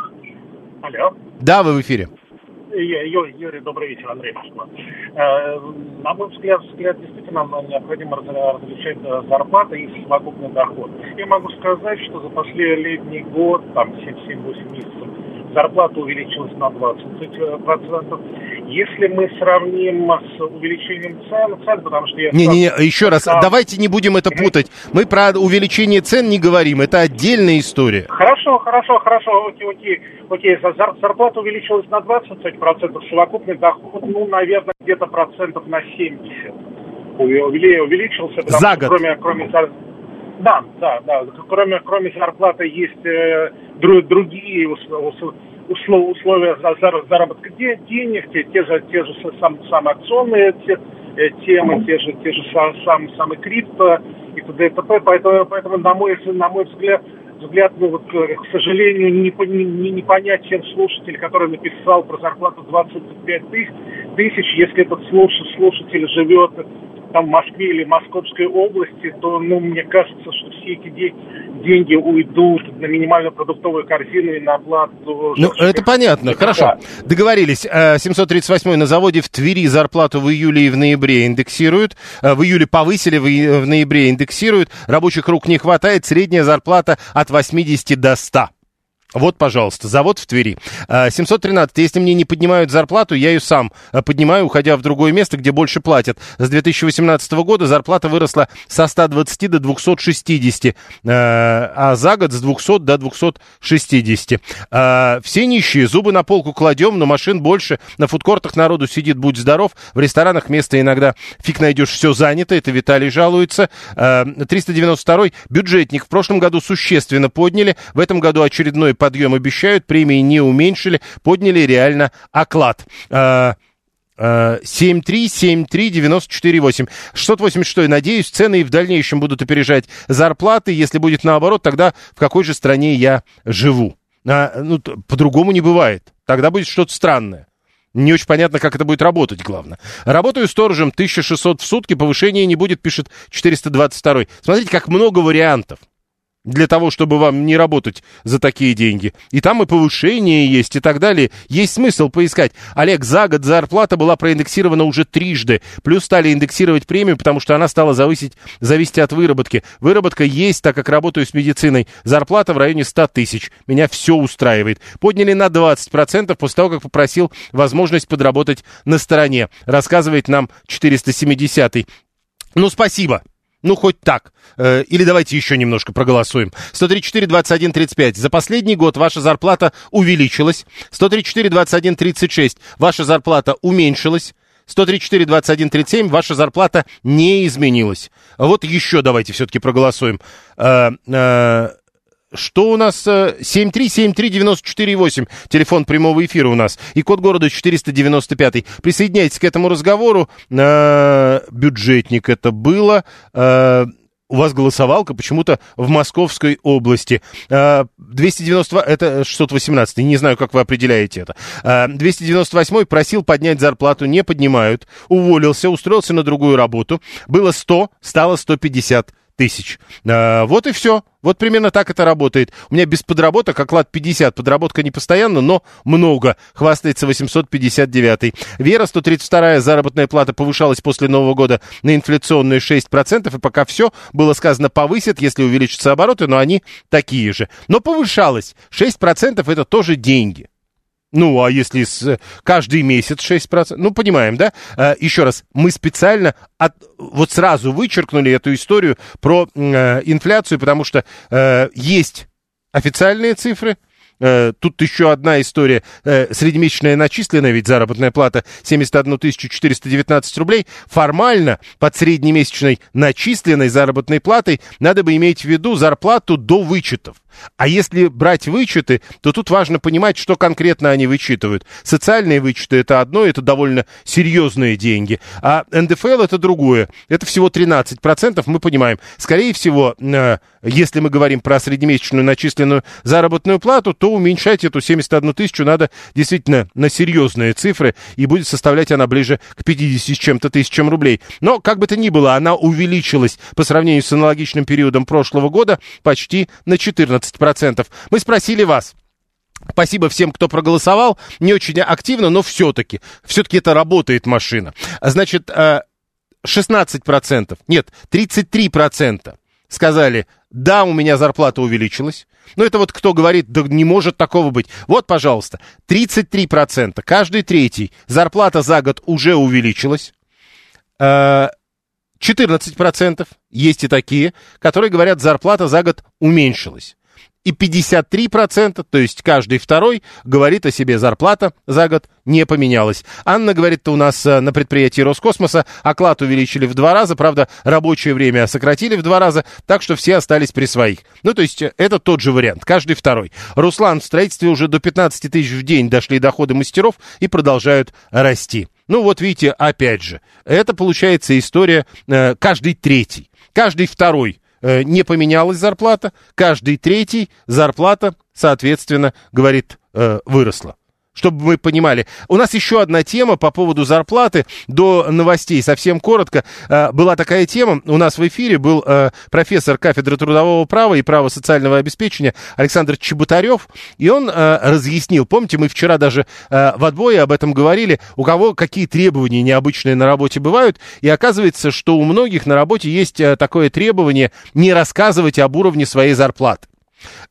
Алло. Да, вы в эфире. Юрий, добрый вечер, Андрей Москва. На мой взгляд, взгляд действительно необходимо различать зарплаты и совокупный доход. Я могу сказать, что за последний год, там, семь-восемь месяцев, зарплата увеличилась на двадцать процентов. Если мы сравним с увеличением цен, цен потому что... Я... Не-не-не, еще раз, да. Давайте не будем это путать. Мы про увеличение цен не говорим, это отдельная история. Хорошо, хорошо, хорошо, окей, окей. Окей, зарплата увеличилась на двадцать процентов, совокупный доход, ну, наверное, где-то процентов на семьдесят увеличился. За год. Кроме, кроме... Да, да, да. Кроме, кроме зарплаты есть э, другие условия, условия заработка денег, те, те же, те же сам, сам акционные те, темы, те же, те же сам, сам крипто и т.д. и т.п. Поэтому, поэтому на, мой, на мой взгляд, взгляд ну, вот, к сожалению, не, не, не понятен слушатель, который написал про зарплату двадцать пять тысяч. Если этот слушатель живет... там в Москве или Московской области, то, ну, мне кажется, что все эти деньги уйдут на минимальную продуктовую корзину и на оплату... Ну, это понятно, хорошо. Договорились. семьсот тридцать восьмой на заводе в Твери зарплату в июле и в ноябре индексируют. В июле повысили, в ноябре индексируют. Рабочих рук не хватает. Средняя зарплата от восьмидесяти до ста. Вот, пожалуйста, завод в Твери. семьсот тринадцать. Если мне не поднимают зарплату, я ее сам поднимаю, уходя в другое место, где больше платят. С две тысячи восемнадцатого года зарплата выросла со ста двадцати до двухсот шестидесяти, а за год с двухсот до двухсот шестидесяти. Все нищие, зубы на полку кладем, но машин больше. На фудкортах народу сидит, будь здоров. В ресторанах место иногда фиг найдешь, все занято. Это Виталий жалуется. триста девяносто второй. Бюджетник. В прошлом году существенно подняли. В этом году очередной подъем обещают, премии не уменьшили, подняли реально оклад. семь три семь три девять четыре восемь. шестьсот восемьдесят шестой. Надеюсь, цены и в дальнейшем будут опережать зарплаты. Если будет наоборот, тогда в какой же стране я живу? А, ну, по-другому не бывает. Тогда будет что-то странное. Не очень понятно, как это будет работать, главное. Работаю сторожем, тысяча шестьсот в сутки, повышения не будет, пишет четыреста двадцать второй. Смотрите, как много вариантов. Для того, чтобы вам не работать за такие деньги. И там и повышение есть, и так далее. Есть смысл поискать. Олег, за год зарплата была проиндексирована уже трижды. Плюс стали индексировать премию, потому что она стала зависеть, зависеть от выработки. Выработка есть, так как работаю с медициной. Зарплата в районе ста тысяч. Меня все устраивает. Подняли на двадцать процентов после того, как попросил возможность подработать на стороне. Рассказывает нам четыреста семидесятый. Ну, спасибо. Ну, хоть так. Или давайте еще немножко проголосуем. сто тридцать четыре двадцать один тридцать пять. За последний год ваша зарплата увеличилась. сто тридцать четыре двадцать один тридцать шесть. Ваша зарплата уменьшилась. сто тридцать четыре двадцать один тридцать семь. Ваша зарплата не изменилась. Вот еще давайте все-таки проголосуем. Что у нас? семь три семь три девять четыре восемь. Телефон прямого эфира у нас. И код города четыреста девяносто пятый. Присоединяйтесь к этому разговору. Бюджетник это было. У вас голосовалка почему-то в Московской области. двести девяносто два, это шестьсот восемнадцать, не знаю, как вы определяете это. двести девяносто восьмой просил поднять зарплату, не поднимают. Уволился, устроился на другую работу. Было сто, стало сто пятьдесят тысяч. Вот и все. Вот примерно так это работает. У меня без подработок оклад пятьдесят. Подработка не постоянно, но много. Хвастается восемьсот пятьдесят девятый. Вера, сто тридцать вторая. Заработная плата повышалась после Нового года на инфляционные шесть процентов. И пока все было сказано повысят, если увеличатся обороты, но они такие же. Но повышалось. шесть процентов это тоже деньги. Ну, а если с, каждый месяц шесть процентов, ну, понимаем, да? А, еще раз, мы специально от, вот сразу вычеркнули эту историю про э, инфляцию, потому что э, есть официальные цифры. Тут еще одна история. Среднемесячная начисленная, ведь заработная плата семьдесят одна тысяча четыреста девятнадцать рублей. Формально под среднемесячной начисленной заработной платой надо бы иметь в виду зарплату до вычетов. А если брать вычеты, то тут важно понимать, что конкретно они вычитывают. Социальные вычеты это одно, это довольно серьезные деньги. А эн дэ эф эл это другое. Это всего тринадцать процентов, мы понимаем. Скорее всего, если мы говорим про среднемесячную начисленную заработную плату, то уменьшать эту семьдесят одну тысячу надо действительно на серьезные цифры, и будет составлять она ближе к пятидесяти с чем-то тысячам рублей. Но, как бы то ни было, она увеличилась по сравнению с аналогичным периодом прошлого года почти на четырнадцать процентов. Мы спросили вас. Спасибо всем, кто проголосовал. Не очень активно, но все-таки. Все-таки это работает машина. Значит, шестнадцать процентов, нет, тридцать три процента сказали, да, у меня зарплата увеличилась. Но это вот кто говорит, да не может такого быть. Вот, пожалуйста, тридцать три процента, каждый третий, зарплата за год уже увеличилась. четырнадцать процентов, есть и такие, которые говорят, зарплата за год уменьшилась. И пятьдесят три процента, то есть каждый второй, говорит о себе, зарплата за год не поменялась. Анна говорит, у нас на предприятии Роскосмоса оклад увеличили в два раза, правда, рабочее время сократили в два раза, так что все остались при своих. Ну, то есть это тот же вариант, каждый второй. Руслан, в строительстве уже до пятнадцать тысяч в день дошли доходы мастеров и продолжают расти. Ну, вот видите, опять же, это получается история э, каждый третий, каждый второй. Не поменялась зарплата, каждый третий зарплата, соответственно, говорит, выросла. Чтобы мы понимали. У нас еще одна тема по поводу зарплаты до новостей. Совсем коротко. Была такая тема. У нас в эфире был профессор кафедры трудового права и права социального обеспечения Александр Чеботарёв. И он разъяснил. Помните, мы вчера даже в отбое об этом говорили. У кого какие требования необычные на работе бывают. И оказывается, что у многих на работе есть такое требование не рассказывать об уровне своей зарплаты.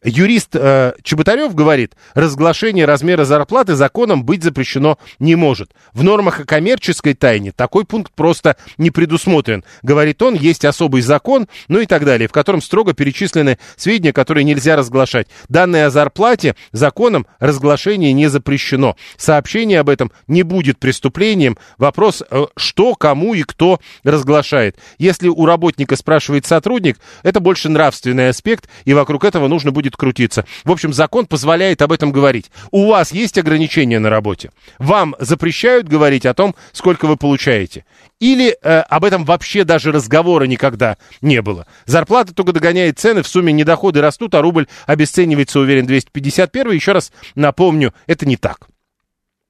Юрист э, Чеботарев говорит, разглашение размера зарплаты законом быть запрещено не может. В нормах о коммерческой тайне такой пункт просто не предусмотрен. Говорит он, есть особый закон, ну и так далее, в котором строго перечислены сведения, которые нельзя разглашать. Данные о зарплате законом разглашение не запрещено. Сообщение об этом не будет преступлением. Вопрос, э, что, кому и кто разглашает. Если у работника спрашивает сотрудник, это больше нравственный аспект, и вокруг этого нужно нужно будет крутиться. В общем, закон позволяет об этом говорить. У вас есть ограничения на работе? Вам запрещают говорить о том, сколько вы получаете? Или э, об этом вообще даже разговора никогда не было? Зарплата только догоняет цены, в сумме недоходы растут, а рубль обесценивается, уверен, двести пятьдесят первый. Еще раз напомню, это не так.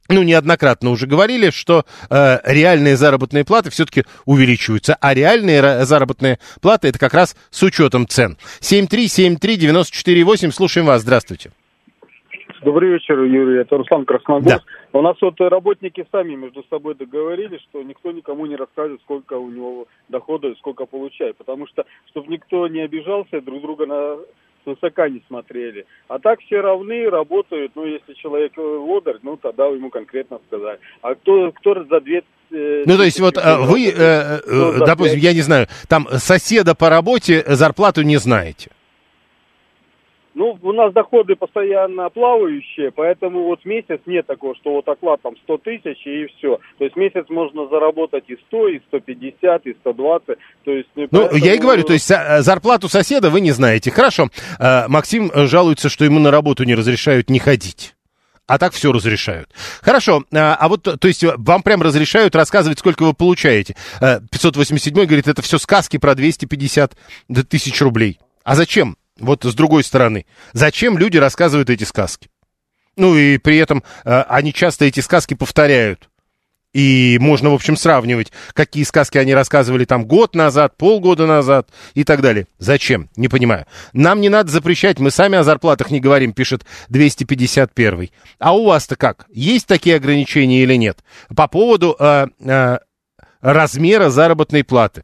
Ну, неоднократно уже говорили, что э, реальные заработные платы все-таки увеличиваются, а реальные ра- заработные платы это как раз с учетом цен. семь три семь три девять четыре восемь, слушаем вас, здравствуйте. Добрый вечер, Юрий, это Руслан, Краснодарский. Да. У нас вот работники сами между собой договорились, что никто никому не расскажет, сколько у него дохода и сколько получает, потому что, чтобы никто не обижался, друг друга на... высока не смотрели. А так все равны, работают. Ну, если человек лодырь, ну, тогда ему конкретно сказать. А кто, кто за две... Ну, то есть, вот вы, допустим, я не знаю, там соседа по работе зарплату не знаете? Ну, у нас доходы постоянно плавающие, поэтому вот месяц нет такого, что вот оклад там сто тысяч и все. То есть месяц можно заработать и сто, и сто пятьдесят, и сто двадцать. То есть, ну, поэтому... я и говорю, то есть зарплату соседа вы не знаете. Хорошо. Максим жалуется, что ему на работу не разрешают не ходить. А так все разрешают. Хорошо, а вот, то есть, вам прям разрешают рассказывать, сколько вы получаете. пятьсот восемьдесят седьмой говорит, это все сказки про двести пятьдесят тысяч рублей. А зачем? Вот с другой стороны, зачем люди рассказывают эти сказки? Ну и при этом э, они часто эти сказки повторяют. И можно, в общем, сравнивать, какие сказки они рассказывали там год назад, полгода назад и так далее. Зачем? Не понимаю. Нам не надо запрещать, мы сами о зарплатах не говорим, пишет двести пятьдесят первый. А у вас-то как? Есть такие ограничения или нет? По поводу... Э, э, размера заработной платы.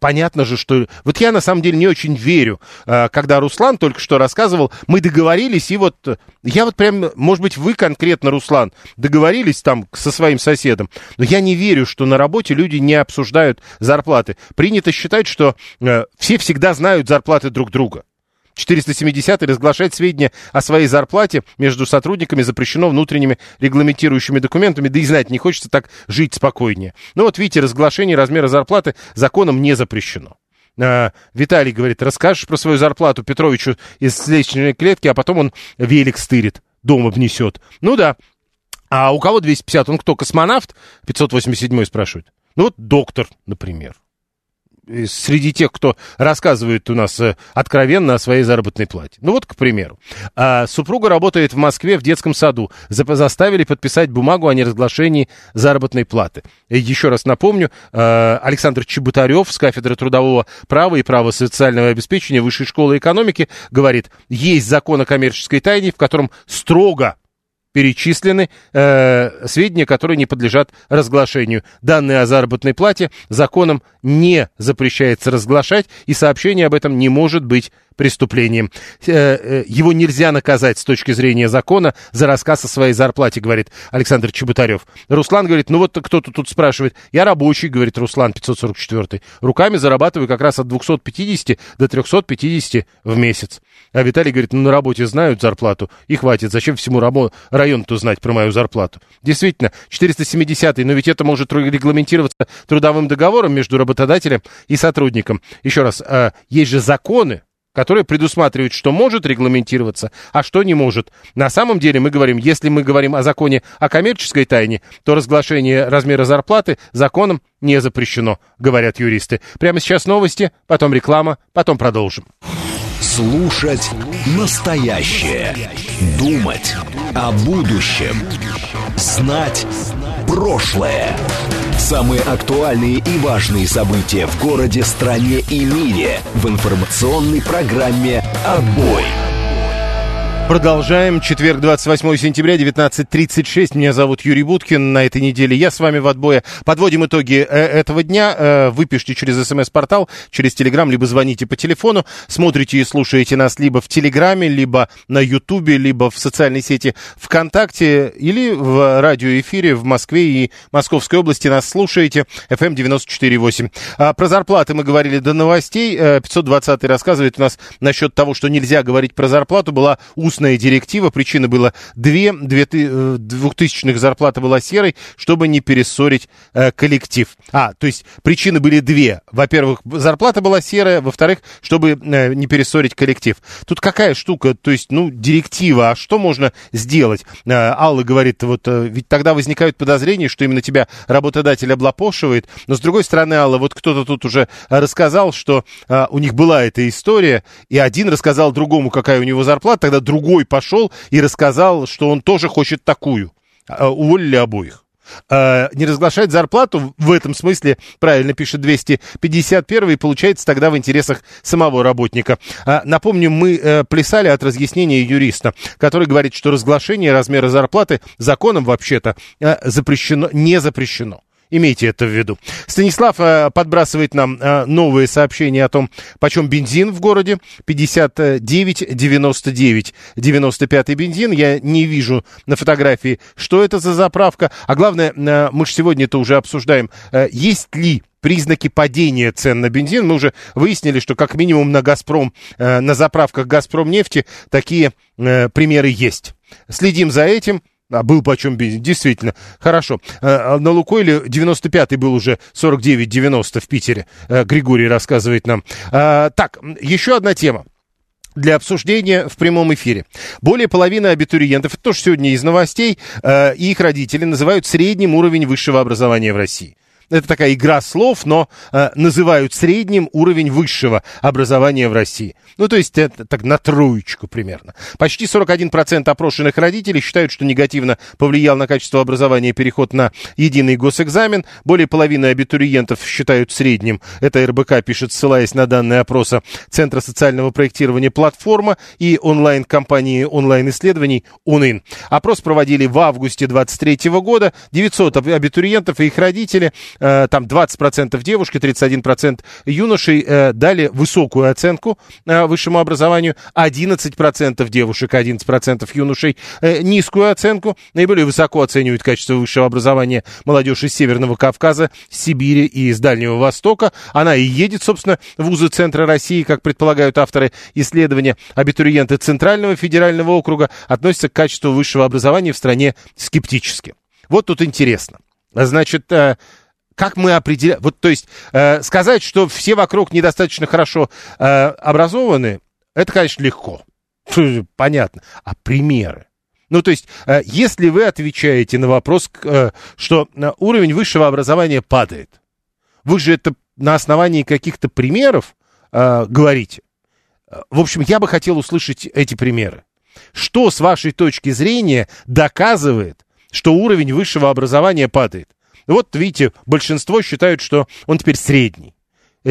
Понятно же, что... Вот я, на самом деле, не очень верю, когда Руслан только что рассказывал, мы договорились, и вот... Я вот прям... Может быть, вы конкретно, Руслан, договорились там со своим соседом, но я не верю, что на работе люди не обсуждают зарплаты. Принято считать, что все всегда знают зарплаты друг друга. четыреста семидесятый разглашать сведения о своей зарплате между сотрудниками запрещено внутренними регламентирующими документами, да и знать не хочется, так жить спокойнее. Ну вот видите, разглашение размера зарплаты законом не запрещено. А, Виталий говорит, расскажешь про свою зарплату Петровичу из следственной клетки, а потом он велик стырит, дом обнесет. Ну да, а у кого двести пятьдесят? Он кто, космонавт? пятьсот восемьдесят седьмой спрашивает. Ну вот доктор, например. среди тех, кто рассказывает у нас откровенно о своей заработной плате. Ну вот, к примеру, супруга работает в Москве в детском саду. Заставили подписать бумагу о неразглашении заработной платы. Еще раз напомню, Александр Чеботарёв с кафедры трудового права и права социального обеспечения Высшей школы экономики говорит, есть закон о коммерческой тайне, в котором строго перечислены э, сведения, которые не подлежат разглашению. Данные о заработной плате законом не запрещается разглашать, и сообщение об этом не может быть преступлением. Э, э, его нельзя наказать с точки зрения закона за рассказ о своей зарплате, говорит Александр Чеботарев. Руслан говорит, ну вот кто-то тут спрашивает, я рабочий, говорит Руслан пятьсот сорок четыре, руками зарабатываю как раз от двухсот пятидесяти до трёхсот пятидесяти в месяц. А Виталий говорит, ну на работе знают зарплату и хватит, зачем всему рабо- району-то знать про мою зарплату. Действительно, четыреста семидесятый, но ведь это может регламентироваться трудовым договором между работодателем и сотрудником. Еще раз, э, есть же законы, которые предусматривают, что может регламентироваться, а что не может. На самом деле мы говорим, если мы говорим о законе о коммерческой тайне, то разглашение размера зарплаты законом не запрещено, говорят юристы. Прямо сейчас новости, потом реклама, потом продолжим. Слушать настоящее, думать о будущем, знать прошлое. Самые актуальные и важные события в городе, стране и мире в информационной программе «Отбой». Продолжаем. Четверг, двадцать восьмого сентября, девятнадцать тридцать шесть. Меня зовут Юрий Будкин. На этой неделе я с вами в отбое. Подводим итоги этого дня. Выпишите через СМС-портал, через Телеграм, либо звоните по телефону. Смотрите и слушаете нас либо в Телеграме, либо на Ютубе, либо в социальной сети ВКонтакте, или в радиоэфире в Москве и Московской области нас слушаете. эф эм девяносто четыре и восемь. Про зарплаты мы говорили до новостей. пятьсот двадцатый рассказывает у нас насчет того, что нельзя говорить про зарплату. Была устная директива, причина была две, двухтысячных зарплата была серой, чтобы не перессорить э, коллектив. А, то есть причины были две. Во-первых, зарплата была серая, во-вторых, чтобы э, не перессорить коллектив. Тут какая штука, то есть, ну, директива, а что можно сделать? Э, Алла говорит, вот, э, ведь тогда возникают подозрения, что именно тебя работодатель облапошивает, но с другой стороны, Алла, вот кто-то тут уже рассказал, что э, у них была эта история, и один рассказал другому, какая у него зарплата, тогда другой Другой пошел и рассказал, что он тоже хочет такую. Уволили обоих. Не разглашать зарплату, в этом смысле, правильно пишет двести пятьдесят первый, получается тогда в интересах самого работника. Напомню, мы плясали от разъяснения юриста, который говорит, что разглашение размера зарплаты законом вообще-то запрещено, не запрещено. Имейте это в виду. Станислав э, подбрасывает нам э, новые сообщения о том, почем бензин в городе. пятьдесят девять девяносто девять. девяносто пятый бензин. Я не вижу на фотографии, что это за заправка. А главное, э, мы же сегодня это уже обсуждаем, э, есть ли признаки падения цен на бензин. Мы уже выяснили, что как минимум на «Газпром», э, на заправках «Газпромнефти» такие э, примеры есть. Следим за этим. А был почем бензин, действительно, хорошо. На «Лукойле» девяносто пятый был уже сорок девять девяносто в Питере, Григорий рассказывает нам. Так, еще одна тема для обсуждения в прямом эфире. Более половины абитуриентов, это тоже сегодня из новостей, и их родители называют средним уровень высшего образования в России. Это такая игра слов, но э, называют средним уровень высшего образования в России. Ну, то есть, это так на троечку примерно. Почти сорок один процент опрошенных родителей считают, что негативно повлиял на качество образования переход на единый госэкзамен. Более половины абитуриентов считают средним. Это эр бэ ка пишет, ссылаясь на данные опроса Центра социального проектирования «Платформа» и онлайн-компании онлайн-исследований «Унин». Опрос проводили в августе двадцать третьего года. девятьсот абитуриентов и их родители... Там двадцать процентов девушки, тридцать один процент юношей дали высокую оценку высшему образованию, одиннадцать процентов девушек, одиннадцать процентов юношей низкую оценку. Наиболее высоко оценивают качество высшего образования молодежь из Северного Кавказа, Сибири и из Дальнего Востока. Она и едет, собственно, в вузы Центра России, как предполагают авторы исследования. Абитуриенты Центрального федерального округа относятся к качеству высшего образования в стране скептически. Вот тут интересно. Значит... Как мы определяем... Вот, то есть, э, сказать, что все вокруг недостаточно хорошо э, образованы, это, конечно, легко. Фу, понятно. А примеры? Ну, то есть, э, если вы отвечаете на вопрос, э, что уровень высшего образования падает, Вы же это на основании каких-то примеров э, говорите. В общем, я бы хотел услышать эти примеры. Что, с вашей точки зрения, доказывает, что уровень высшего образования падает? Вот, видите, большинство считают, что он теперь средний.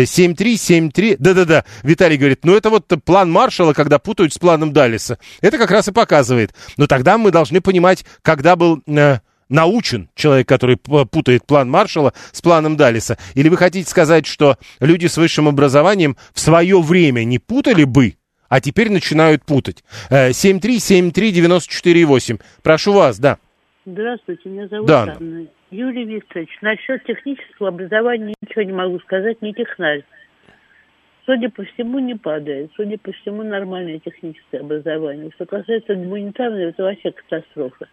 семь три, семь три, да-да-да, Виталий говорит, ну это вот план Маршалла, когда путают с планом Даллеса. Это как раз и показывает. Но тогда мы должны понимать, когда был э, научен человек, который путает план Маршалла с планом Даллеса. Или вы хотите сказать, что люди с высшим образованием в свое время не путали бы, а теперь начинают путать? Э, семь три семь три девять четыре восемь. Прошу вас, да. Здравствуйте, меня зовут Анна. Да. Юрий Викторович, насчет технического образования ничего не могу сказать, не технарь. Судя по всему, не падает. Судя по всему, нормальное техническое образование. Что касается гуманитарного, это вообще катастрофа.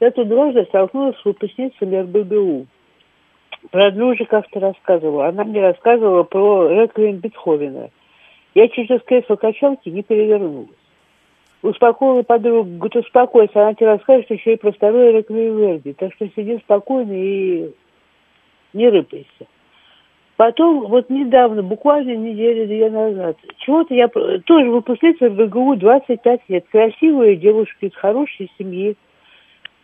Эту дрожжу столкнулась с выпускницей эр гэ гэ у. Про одну уже как-то рассказывала. Она мне рассказывала про реквием Бетховена. Я через кресло качалки не перевернулась. Успокоила подругу, говорит, успокойся, она тебе расскажет, что еще и про второй реквием Верди. Так что сиди спокойно и не рыпайся. Потом, вот недавно, буквально неделю-две назад, чего-то я тоже выпускница в эр гэ гэ у двадцать пять лет. Красивая девушка из хорошей семьи.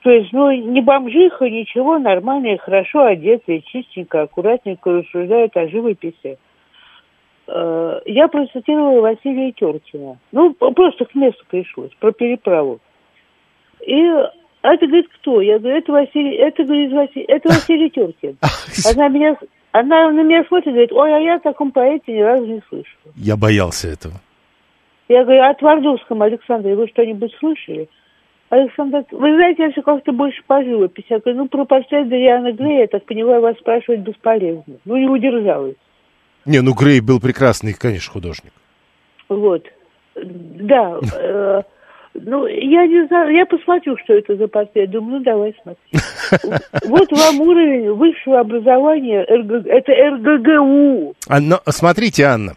То есть, ну, не бомжиха, ничего, нормальная, хорошо одетая, чистенько, аккуратненько рассуждает о живописи. Я процитировала Василия Теркина. Ну, просто к месту пришлось, про переправу. И а это, говорит, кто? Я говорю, это Василий, это, говорит, Василий, это Василий Теркин. Она, меня, она на меня смотрит и говорит, ой, а я о таком поэте ни разу не слышала. Я боялся этого. Я говорю, а о Твардовском Александре вы что-нибудь слышали? Александр, вы знаете, я все как-то больше по живописи. Я говорю, ну, про портрет Дориана Грея, я так понимаю, вас спрашивать бесполезно. Ну, не удержалась. Не, ну Грей был прекрасный, конечно, художник. Вот, да. Э, ну, я не знаю, я посмотрю, что это за портрет. Думаю, ну, давай смотри. Вот вам уровень высшего образования, это эр гэ гэ у. Но, смотрите, Анна,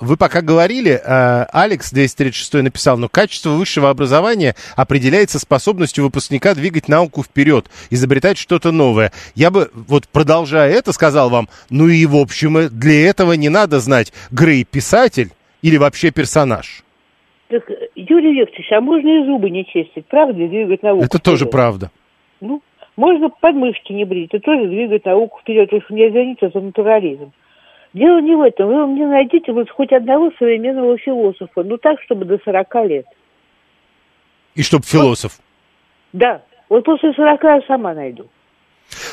вы пока говорили, Алекс двести тридцать шесть написал, но качество высшего образования определяется способностью выпускника двигать науку вперед, изобретать что-то новое. Я бы, вот продолжая это, сказал вам, ну и в общем, для этого не надо знать, Грей писатель или вообще персонаж. Так, Юрий Викторович, а можно и зубы не чистить, правда, и двигать науку Это вперед. Тоже правда. Ну, можно подмышки не брить, и тоже двигать науку вперед, потому что мне извините за натурализм. Дело не в этом, вы мне найдите вот хоть одного современного философа, ну так, чтобы до сорока лет. И чтобы философ? Вот, да, вот после сорока я сама найду.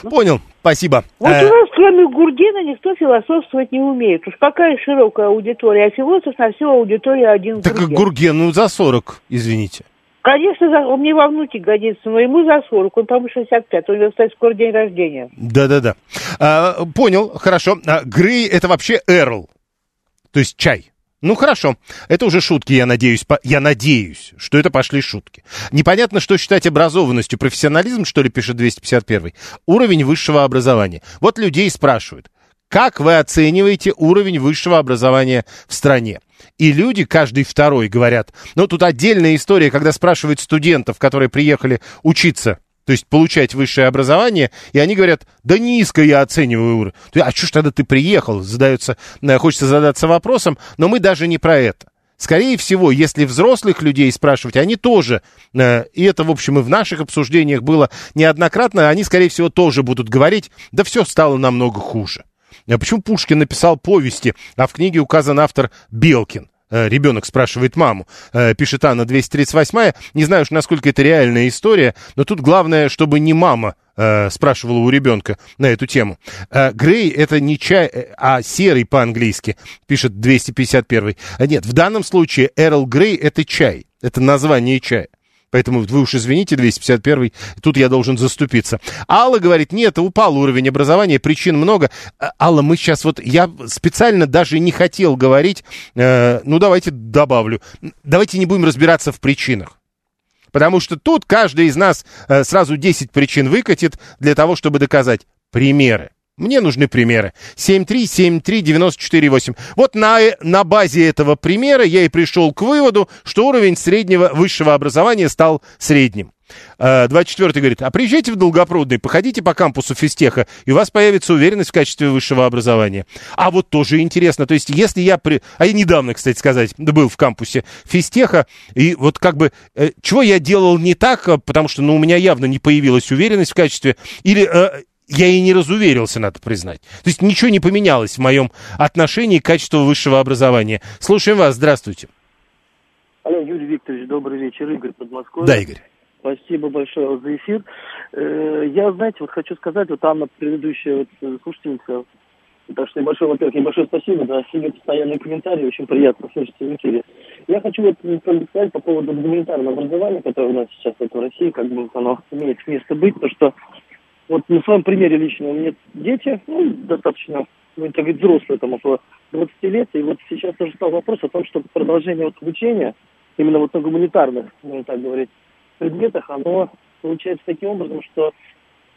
Понял, ну, спасибо. Вот э... у нас, кроме Гургена, никто философствовать не умеет. Уж какая широкая аудитория, а философ на всю аудиторию один так Гурген. Так Гурген, ну за сорок, извините. Конечно, за... он мне во внуки годится, но ему за сорок, он, по-моему, шестьдесят пять, у него, кстати, скоро день рождения. Да-да-да. А, понял, хорошо. А, Грей – это вообще Эрл, то есть чай. Ну, хорошо. Это уже шутки, я надеюсь. По... Я надеюсь, что это пошли шутки. Непонятно, что считать образованностью. Профессионализм, что ли, пишет двести пятьдесят первый? Уровень высшего образования. Вот людей спрашивают, как вы оцениваете уровень высшего образования в стране? И люди, каждый второй, говорят. Ну, тут отдельная история, когда спрашивают студентов, которые приехали учиться, то есть получать высшее образование, и они говорят, да низко я оцениваю уровень. А что ж тогда ты приехал? Задается, хочется задаться вопросом, но мы даже не про это. Скорее всего, если взрослых людей спрашивать, они тоже, и это, в общем, и в наших обсуждениях было неоднократно, они, скорее всего, тоже будут говорить, да все стало намного хуже. Почему Пушкин написал повести, а в книге указан автор Белкин? Ребенок спрашивает маму, пишет Анна двести тридцать восемь. Не знаю уж, насколько это реальная история, но тут главное, чтобы не мама э, спрашивала у ребенка на эту тему. Э, Грей это не чай, а серый по-английски, пишет двести пятьдесят первый. Нет, в данном случае Эрл Грей это чай, это название чая. Поэтому вы уж извините, двести пятьдесят первый, тут я должен заступиться. Алла говорит, нет, упал уровень образования, причин много. Алла, мы сейчас вот, я специально даже не хотел говорить, э, ну давайте добавлю, давайте не будем разбираться в причинах. Потому что тут каждый из нас э, сразу десять причин выкатит для того, чтобы доказать примеры. Мне нужны примеры. семь три семь три девять четыре восемь. Вот на, на базе этого примера я и пришел к выводу, что уровень среднего высшего образования стал средним. двадцать четвёртый говорит, а приезжайте в Долгопрудный, походите по кампусу Физтеха, и у вас появится уверенность в качестве высшего образования. А вот тоже интересно, то есть если я, при... а я недавно, кстати сказать, был в кампусе Физтеха, и вот как бы, э, чего я делал не так, потому что, ну, у меня явно не появилась уверенность в качестве, или... Э, я и не разуверился, надо признать. То есть ничего не поменялось в моем отношении к качеству высшего образования. Слушаем вас. Здравствуйте. Алло, Юрий Викторович, добрый вечер. Игорь, Подмосковье. Да, Игорь. Спасибо большое за эфир. Я, знаете, вот хочу сказать, вот Анна, предыдущая вот слушательница, так что небольшое, во-первых, небольшое спасибо за все постоянные комментарии. Очень приятно слышать в эфире. Я хочу вот сказать по поводу гуманитарного образования, которое у нас сейчас вот в России, как бы оно имеет место быть, то что вот на своем примере лично у меня дети, ну, достаточно, ну, так и взрослые, там, около двадцати лет, и вот сейчас уже стал вопрос о том, что продолжение вот обучения, именно вот на гуманитарных, можно так говорить, предметах, оно получается таким образом, что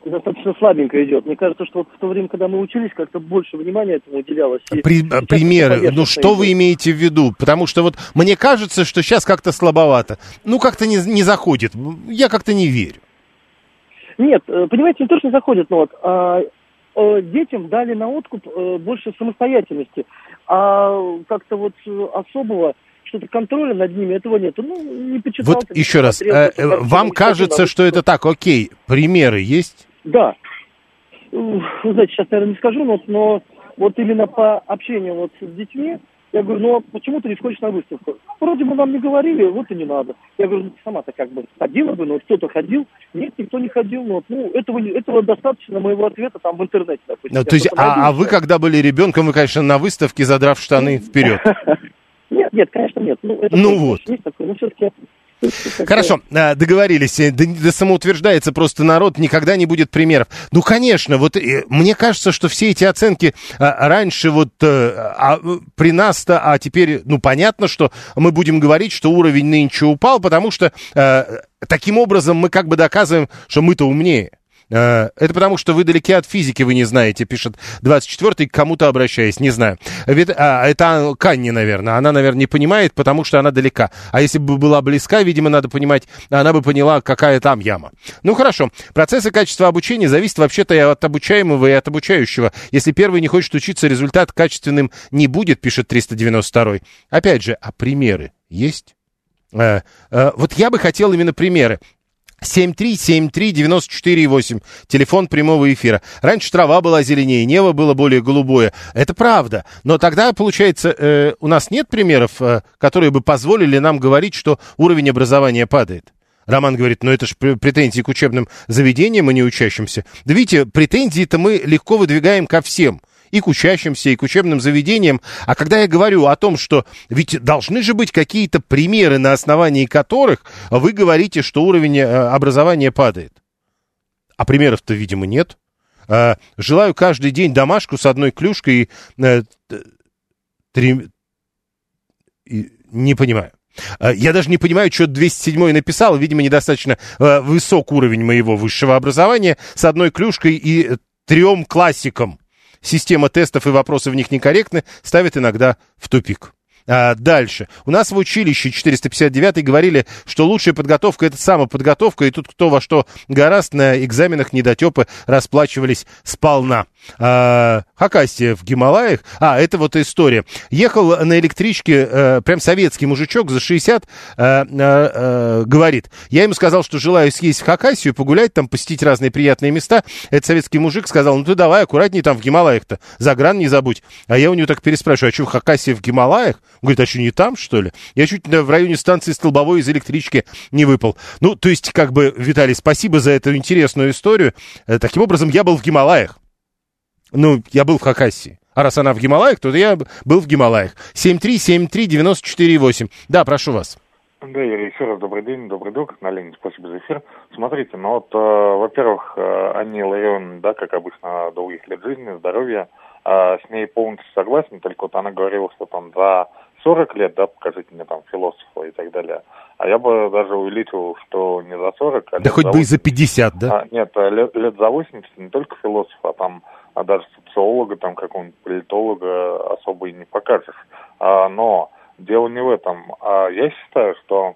достаточно слабенько идет. Мне кажется, что вот в то время, когда мы учились, как-то больше внимания этому уделялось. При, примеры, ну что идет. Вы имеете в виду? Потому что вот мне кажется, что сейчас как-то слабовато, ну как-то не, не заходит, я как-то не верю. Нет, понимаете, не то, что заходит, но вот а, а, детям дали на откуп а, больше самостоятельности, а как-то вот особого что-то контроля над ними этого нету. Ну, не почитал. Вот еще раз, а, вам кажется, что это так, окей, примеры есть? Да. Вы знаете, сейчас, наверное, не скажу, но, но вот именно по общению вот с детьми, я говорю, ну, а почему ты не сходишь на выставку? Вроде бы нам не говорили, вот и не надо. Я говорю, ну, ты сама-то как бы ходила бы, но кто-то ходил. Нет, никто не ходил. Но, ну, этого, этого достаточно моего ответа там в интернете, допустим. Ну, то есть, а, а вы, когда были ребенком, вы, конечно, на выставке, задрав штаны вперед. Нет, нет, конечно, нет. Ну, вот. Ну, все-таки... Хорошо, договорились, да самоутверждается просто народ, никогда не будет примеров. Ну, конечно, вот мне кажется, что все эти оценки раньше вот а, при нас-то, а теперь, ну, понятно, что мы будем говорить, что уровень нынче упал, потому что а, таким образом мы как бы доказываем, что мы-то умнее. Это потому, что вы далеки от физики, вы не знаете, пишет двадцать четвёртый, к кому-то обращаясь, не знаю. Это к Анне, наверное, она, наверное, не понимает, потому что она далека. А если бы была близка, видимо, надо понимать, она бы поняла, какая там яма. Ну, хорошо. Процессы качества обучения зависят вообще-то и от обучаемого, и от обучающего. Если первый не хочет учиться, результат качественным не будет, пишет триста девяносто второй. Опять же, а примеры есть? Вот я бы хотел именно примеры. семь три семь три девяносто четыре восемь. Телефон прямого эфира. Раньше трава была зеленее, небо было более голубое. Это правда. Но тогда, получается, э, у нас нет примеров, э, которые бы позволили нам говорить, что уровень образования падает. Роман говорит, ну это же претензии к учебным заведениям, а не учащимся. Да видите, претензии-то мы легко выдвигаем ко всем. И к учащимся, и к учебным заведениям. А когда я говорю о том, что ведь должны же быть какие-то примеры, на основании которых вы говорите, что уровень образования падает. А примеров-то, видимо, нет. Желаю каждый день домашку с одной клюшкой и... Три... и... Не понимаю. Я даже не понимаю, что двести седьмой написал. Видимо, недостаточно высок уровень моего высшего образования с одной клюшкой и трем классиком. Система тестов и вопросы в них некорректны, ставит иногда в тупик. А дальше. У нас в училище четыреста пятьдесят девятый говорили, что лучшая подготовка — это самоподготовка, и тут кто во что горазд, на экзаменах недотепы расплачивались сполна. А, Хакасия в Гималаях. А, это вот история. Ехал на электричке а, прям советский мужичок за шестьдесят, а, а, а, говорит. Я ему сказал, что желаю съесть в Хакасию, погулять там, посетить разные приятные места. Этот советский мужик сказал, ну ты давай аккуратнее там в Гималаях-то, загран не забудь. А я у него так переспрашиваю, а что в Хакасии в Гималаях? Он говорит, а что, не там, что ли? Я чуть в районе станции Столбовой из электрички не выпал. Ну, то есть, как бы, Виталий, спасибо за эту интересную историю. Таким образом, я был в Гималаях. Ну, я был в Хакасии. А раз она в Гималаях, то я был в Гималаях. семь три семь три девять четыре восемь. Да, прошу вас. Да, Юрий, еще раз добрый день, добрый друг. На Ленин, спасибо за эфир. Смотрите, ну вот, э, во-первых, э, Анне Ларион, да, как обычно, долгих лет жизни, здоровья. Э, с ней полностью согласен, только вот она говорила, что там за сорок лет, да, покажите мне там философа и так далее. А я бы даже увеличил, что не за сорок, а... Да хоть бы и за пятьдесят, да? А, нет, лет, лет за восемьдесят не только философа, а там... а даже социолога, там, какого-нибудь политолога особо и не покажешь. А, но дело не в этом. А я считаю, что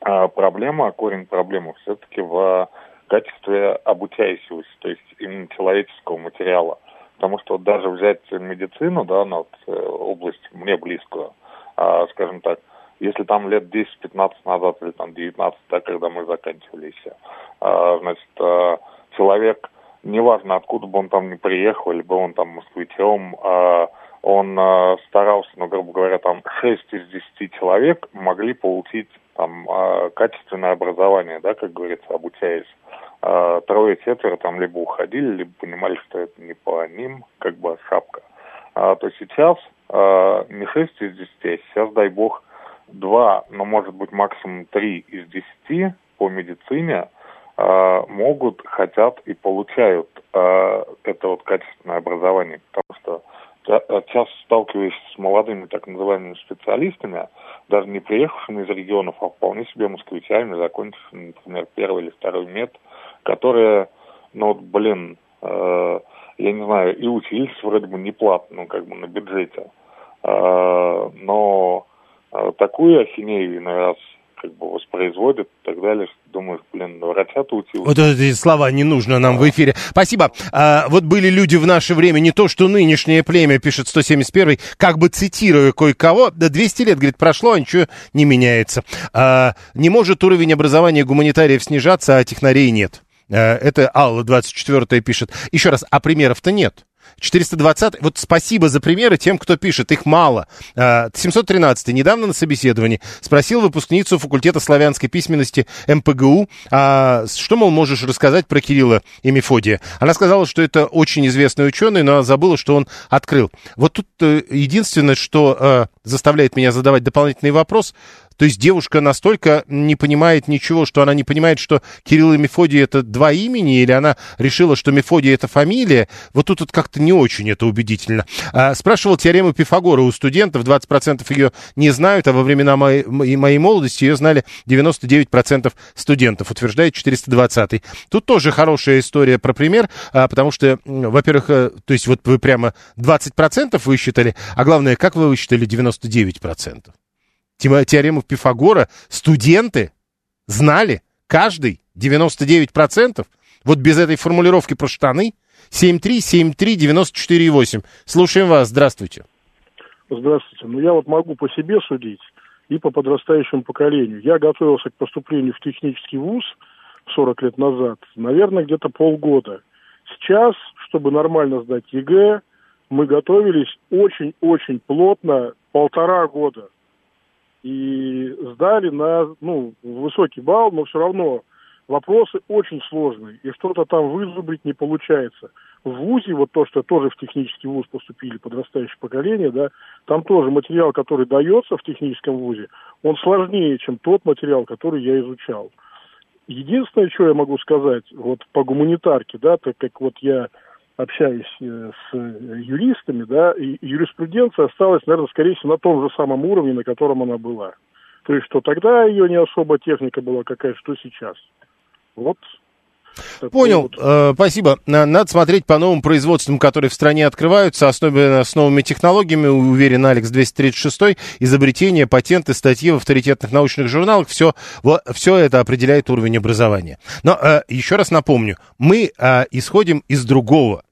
проблема, корень проблемы все-таки в качестве обучающегося, то есть именно человеческого материала. Потому что даже взять медицину, да, ну, вот, область мне близкую, а, скажем так, если там лет десять-пятнадцать назад или там девятнадцать, да, когда мы заканчивали еще, а, значит, а, человек, неважно откуда бы он там не приехал, либо он там москвичом, а, он а, старался, ну, грубо говоря, там шесть из десяти человек могли получить там а, качественное образование, да, как говорится, обучаясь. Трое-четверо там либо уходили, либо понимали, что это не по ним, как бы шапка. А, то сейчас а, не шесть из десяти, сейчас, дай бог, два, но, может быть, максимум три из десяти по медицине а, могут, хотят и получают а, это вот качественное образование. Потому что часто сталкиваешься с молодыми так называемыми специалистами, даже не приехавшими из регионов, а вполне себе москвичами, закончившими, например, первый или второй мед, которые, ну, вот, блин, э, я не знаю, и учились вроде бы не платно, ну, как бы на бюджете. Э, но э, такую ахинею иной раз как бы воспроизводят и так далее, что думаешь, блин, ну, врача-то учился. Вот эти слова не нужно нам в эфире. Спасибо. А, вот были люди в наше время, не то что нынешнее племя, пишет сто семьдесят первый, как бы цитируя кое-кого, да двести лет, говорит, прошло, а ничего не меняется. А, не может уровень образования гуманитариев снижаться, а технарей нет. А, это Алла двадцать четвёртая пишет. Еще раз, а примеров-то нет. четыреста двадцатый. Вот спасибо за примеры тем, кто пишет. Их мало. семьсот тринадцатый. Недавно на собеседовании спросил выпускницу факультета славянской письменности эм пэ гэ у, а что, мол, можешь рассказать про Кирилла и Мефодия. Она сказала, что это очень известный ученый, но забыла, что он открыл. Вот тут единственное, что заставляет меня задавать дополнительный вопрос. То есть девушка настолько не понимает ничего, что она не понимает, что Кирилл и Мефодий — это два имени, или она решила, что Мефодий — это фамилия. Вот тут вот как-то не очень это убедительно. А, спрашивал теорему Пифагора у студентов, двадцать процентов ее не знают, а во времена моей, моей молодости ее знали девяносто девять процентов студентов, утверждает четыреста двадцатый. Тут тоже хорошая история про пример, а, потому что, во-первых, а, то есть вот вы прямо двадцать процентов высчитали, а главное, как вы высчитали девяносто девять процентов? Теорему Пифагора студенты знали, каждый, девяносто девять процентов. Вот без этой формулировки про штаны. семь три семь три девяносто четыре восемь. Слушаем вас. Здравствуйте. Здравствуйте. Ну, я вот могу по себе судить и по подрастающему поколению. Я готовился к поступлению в технический вуз сорок лет назад, наверное, где-то полгода. Сейчас, чтобы нормально сдать е гэ э, мы готовились очень-очень плотно полтора года. И сдали на, ну, высокий балл, но все равно вопросы очень сложные. И что-то там вызубрить не получается. В вузе, вот то, что тоже в технический вуз поступили подрастающее поколение, да, там тоже материал, который дается в техническом вузе, он сложнее, чем тот материал, который я изучал. Единственное, что я могу сказать, вот по гуманитарке, да, так как вот я общаюсь с юристами, да, и юриспруденция осталась, наверное, скорее всего, на том же самом уровне, на котором она была. То есть, что тогда ее не особо техника была какая, что сейчас. Вот. Понял, вот. Спасибо. Надо смотреть по новым производствам, которые в стране открываются, особенно с новыми технологиями, уверен Алекс двести тридцать шестой, изобретения, патенты, статьи в авторитетных научных журналах, все, вот, все это определяет уровень образования. Но еще раз напомню, мы исходим из другого.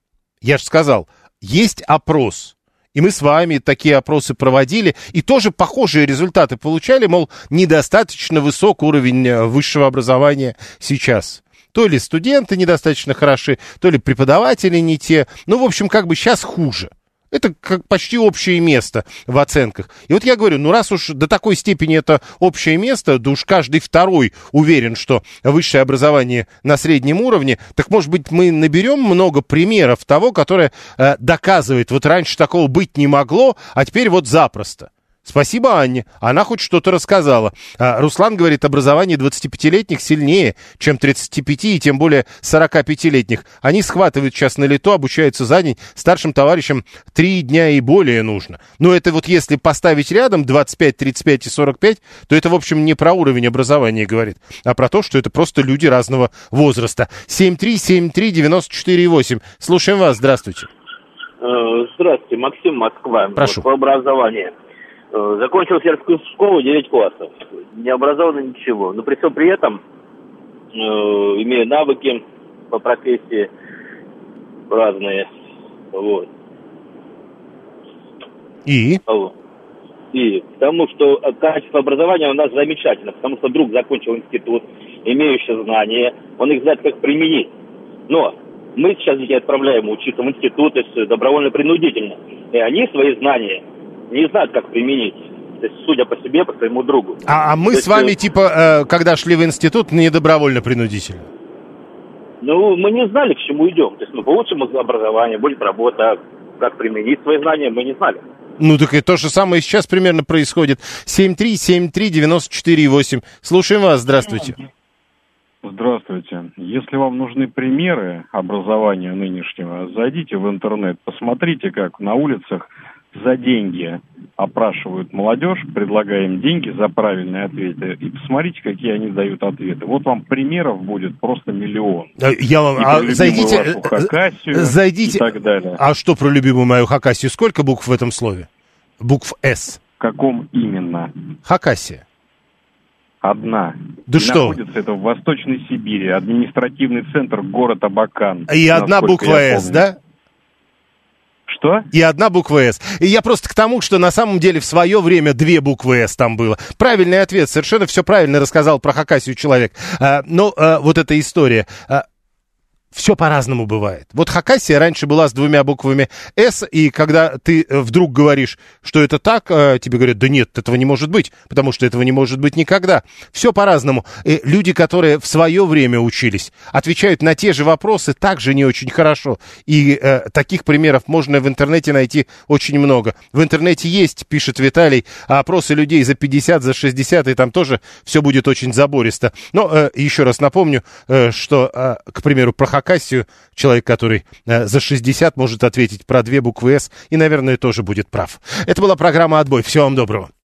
Я же сказал, есть опрос. И мы с вами такие опросы проводили, и тоже похожие результаты получали, мол, недостаточно высок уровень высшего образования сейчас. То ли студенты недостаточно хороши, то ли преподаватели не те. Ну, в общем, как бы сейчас хуже. Это как почти общее место в оценках. И вот я говорю, ну раз уж до такой степени это общее место, да уж каждый второй уверен, что высшее образование на среднем уровне, так может быть мы наберем много примеров того, которое э, доказывает, вот раньше такого быть не могло, а теперь вот запросто. Спасибо Анне, она хоть что-то рассказала. А, Руслан говорит, образование двадцатипятилетних сильнее, чем тридцатипяти и тем более сорокапятилетних. Они схватывают сейчас на лету, обучаются за день, старшим товарищам три дня и более нужно. Но это вот если поставить рядом двадцать пять, тридцать пять и сорок пять, то это, в общем, не про уровень образования говорит, а про то, что это просто люди разного возраста. семь три семь три девяносто четыре восемь. Слушаем вас, здравствуйте. Здравствуйте, Максим, Москва. Прошу. По образованию. Закончил сельскую школу, девять классов. Не образовано ничего. Но при всем при этом э, имею навыки по профессии разные. Вот. И? И потому что качество образования у нас замечательно. Потому что друг закончил институт, имеющий знания. Он их знает, как применить. Но мы сейчас детей отправляем учиться в институты добровольно-принудительно. И они свои знания не знают, как применить. То есть, судя по себе, по своему другу. А, а мы то с вами, есть, типа, э, когда шли в институт, не добровольно-принудительно? Ну, мы не знали, к чему идем. То есть, мы получим образование, будет работа. А как применить свои знания, мы не знали. Ну, так и то же самое сейчас примерно происходит. семь три семь три девяносто четыре восемь. Слушаем вас. Здравствуйте. Здравствуйте. Если вам нужны примеры образования нынешнего, зайдите в интернет, посмотрите, как на улицах за деньги опрашивают молодежь, предлагая им деньги за правильные ответы, и посмотрите, какие они дают ответы. Вот вам примеров будет просто миллион. Я вам... А зайдите... вашу Хакасию зайдите... и так далее. А что про любимую мою Хакасию? Сколько букв в этом слове? Букв «С». В каком именно? Хакасия. Одна. Да и что? Находится это в Восточной Сибири, административный центр город Абакан. И одна буква «С», да? Что? И одна буква «С». И я просто к тому, что на самом деле в свое время две буквы «С» там было. Правильный ответ, совершенно все правильно рассказал про Хакасию человек. А, но а, вот эта история... А, все по-разному бывает. Вот Хакасия раньше была с двумя буквами «С», и когда ты вдруг говоришь, что это так, тебе говорят, да нет, этого не может быть, потому что этого не может быть никогда. Все по-разному. И люди, которые в свое время учились, отвечают на те же вопросы также не очень хорошо. И э, таких примеров можно в интернете найти очень много. В интернете есть, пишет Виталий, опросы людей за пятьдесят, за шестьдесят, и там тоже все будет очень забористо. Но э, еще раз напомню, э, что, э, к примеру, про Хакасию, Хакасию, человек, который э, за шестьдесят может ответить про две буквы «С», и, наверное, тоже будет прав. Это была программа «Отбой». Всего вам доброго.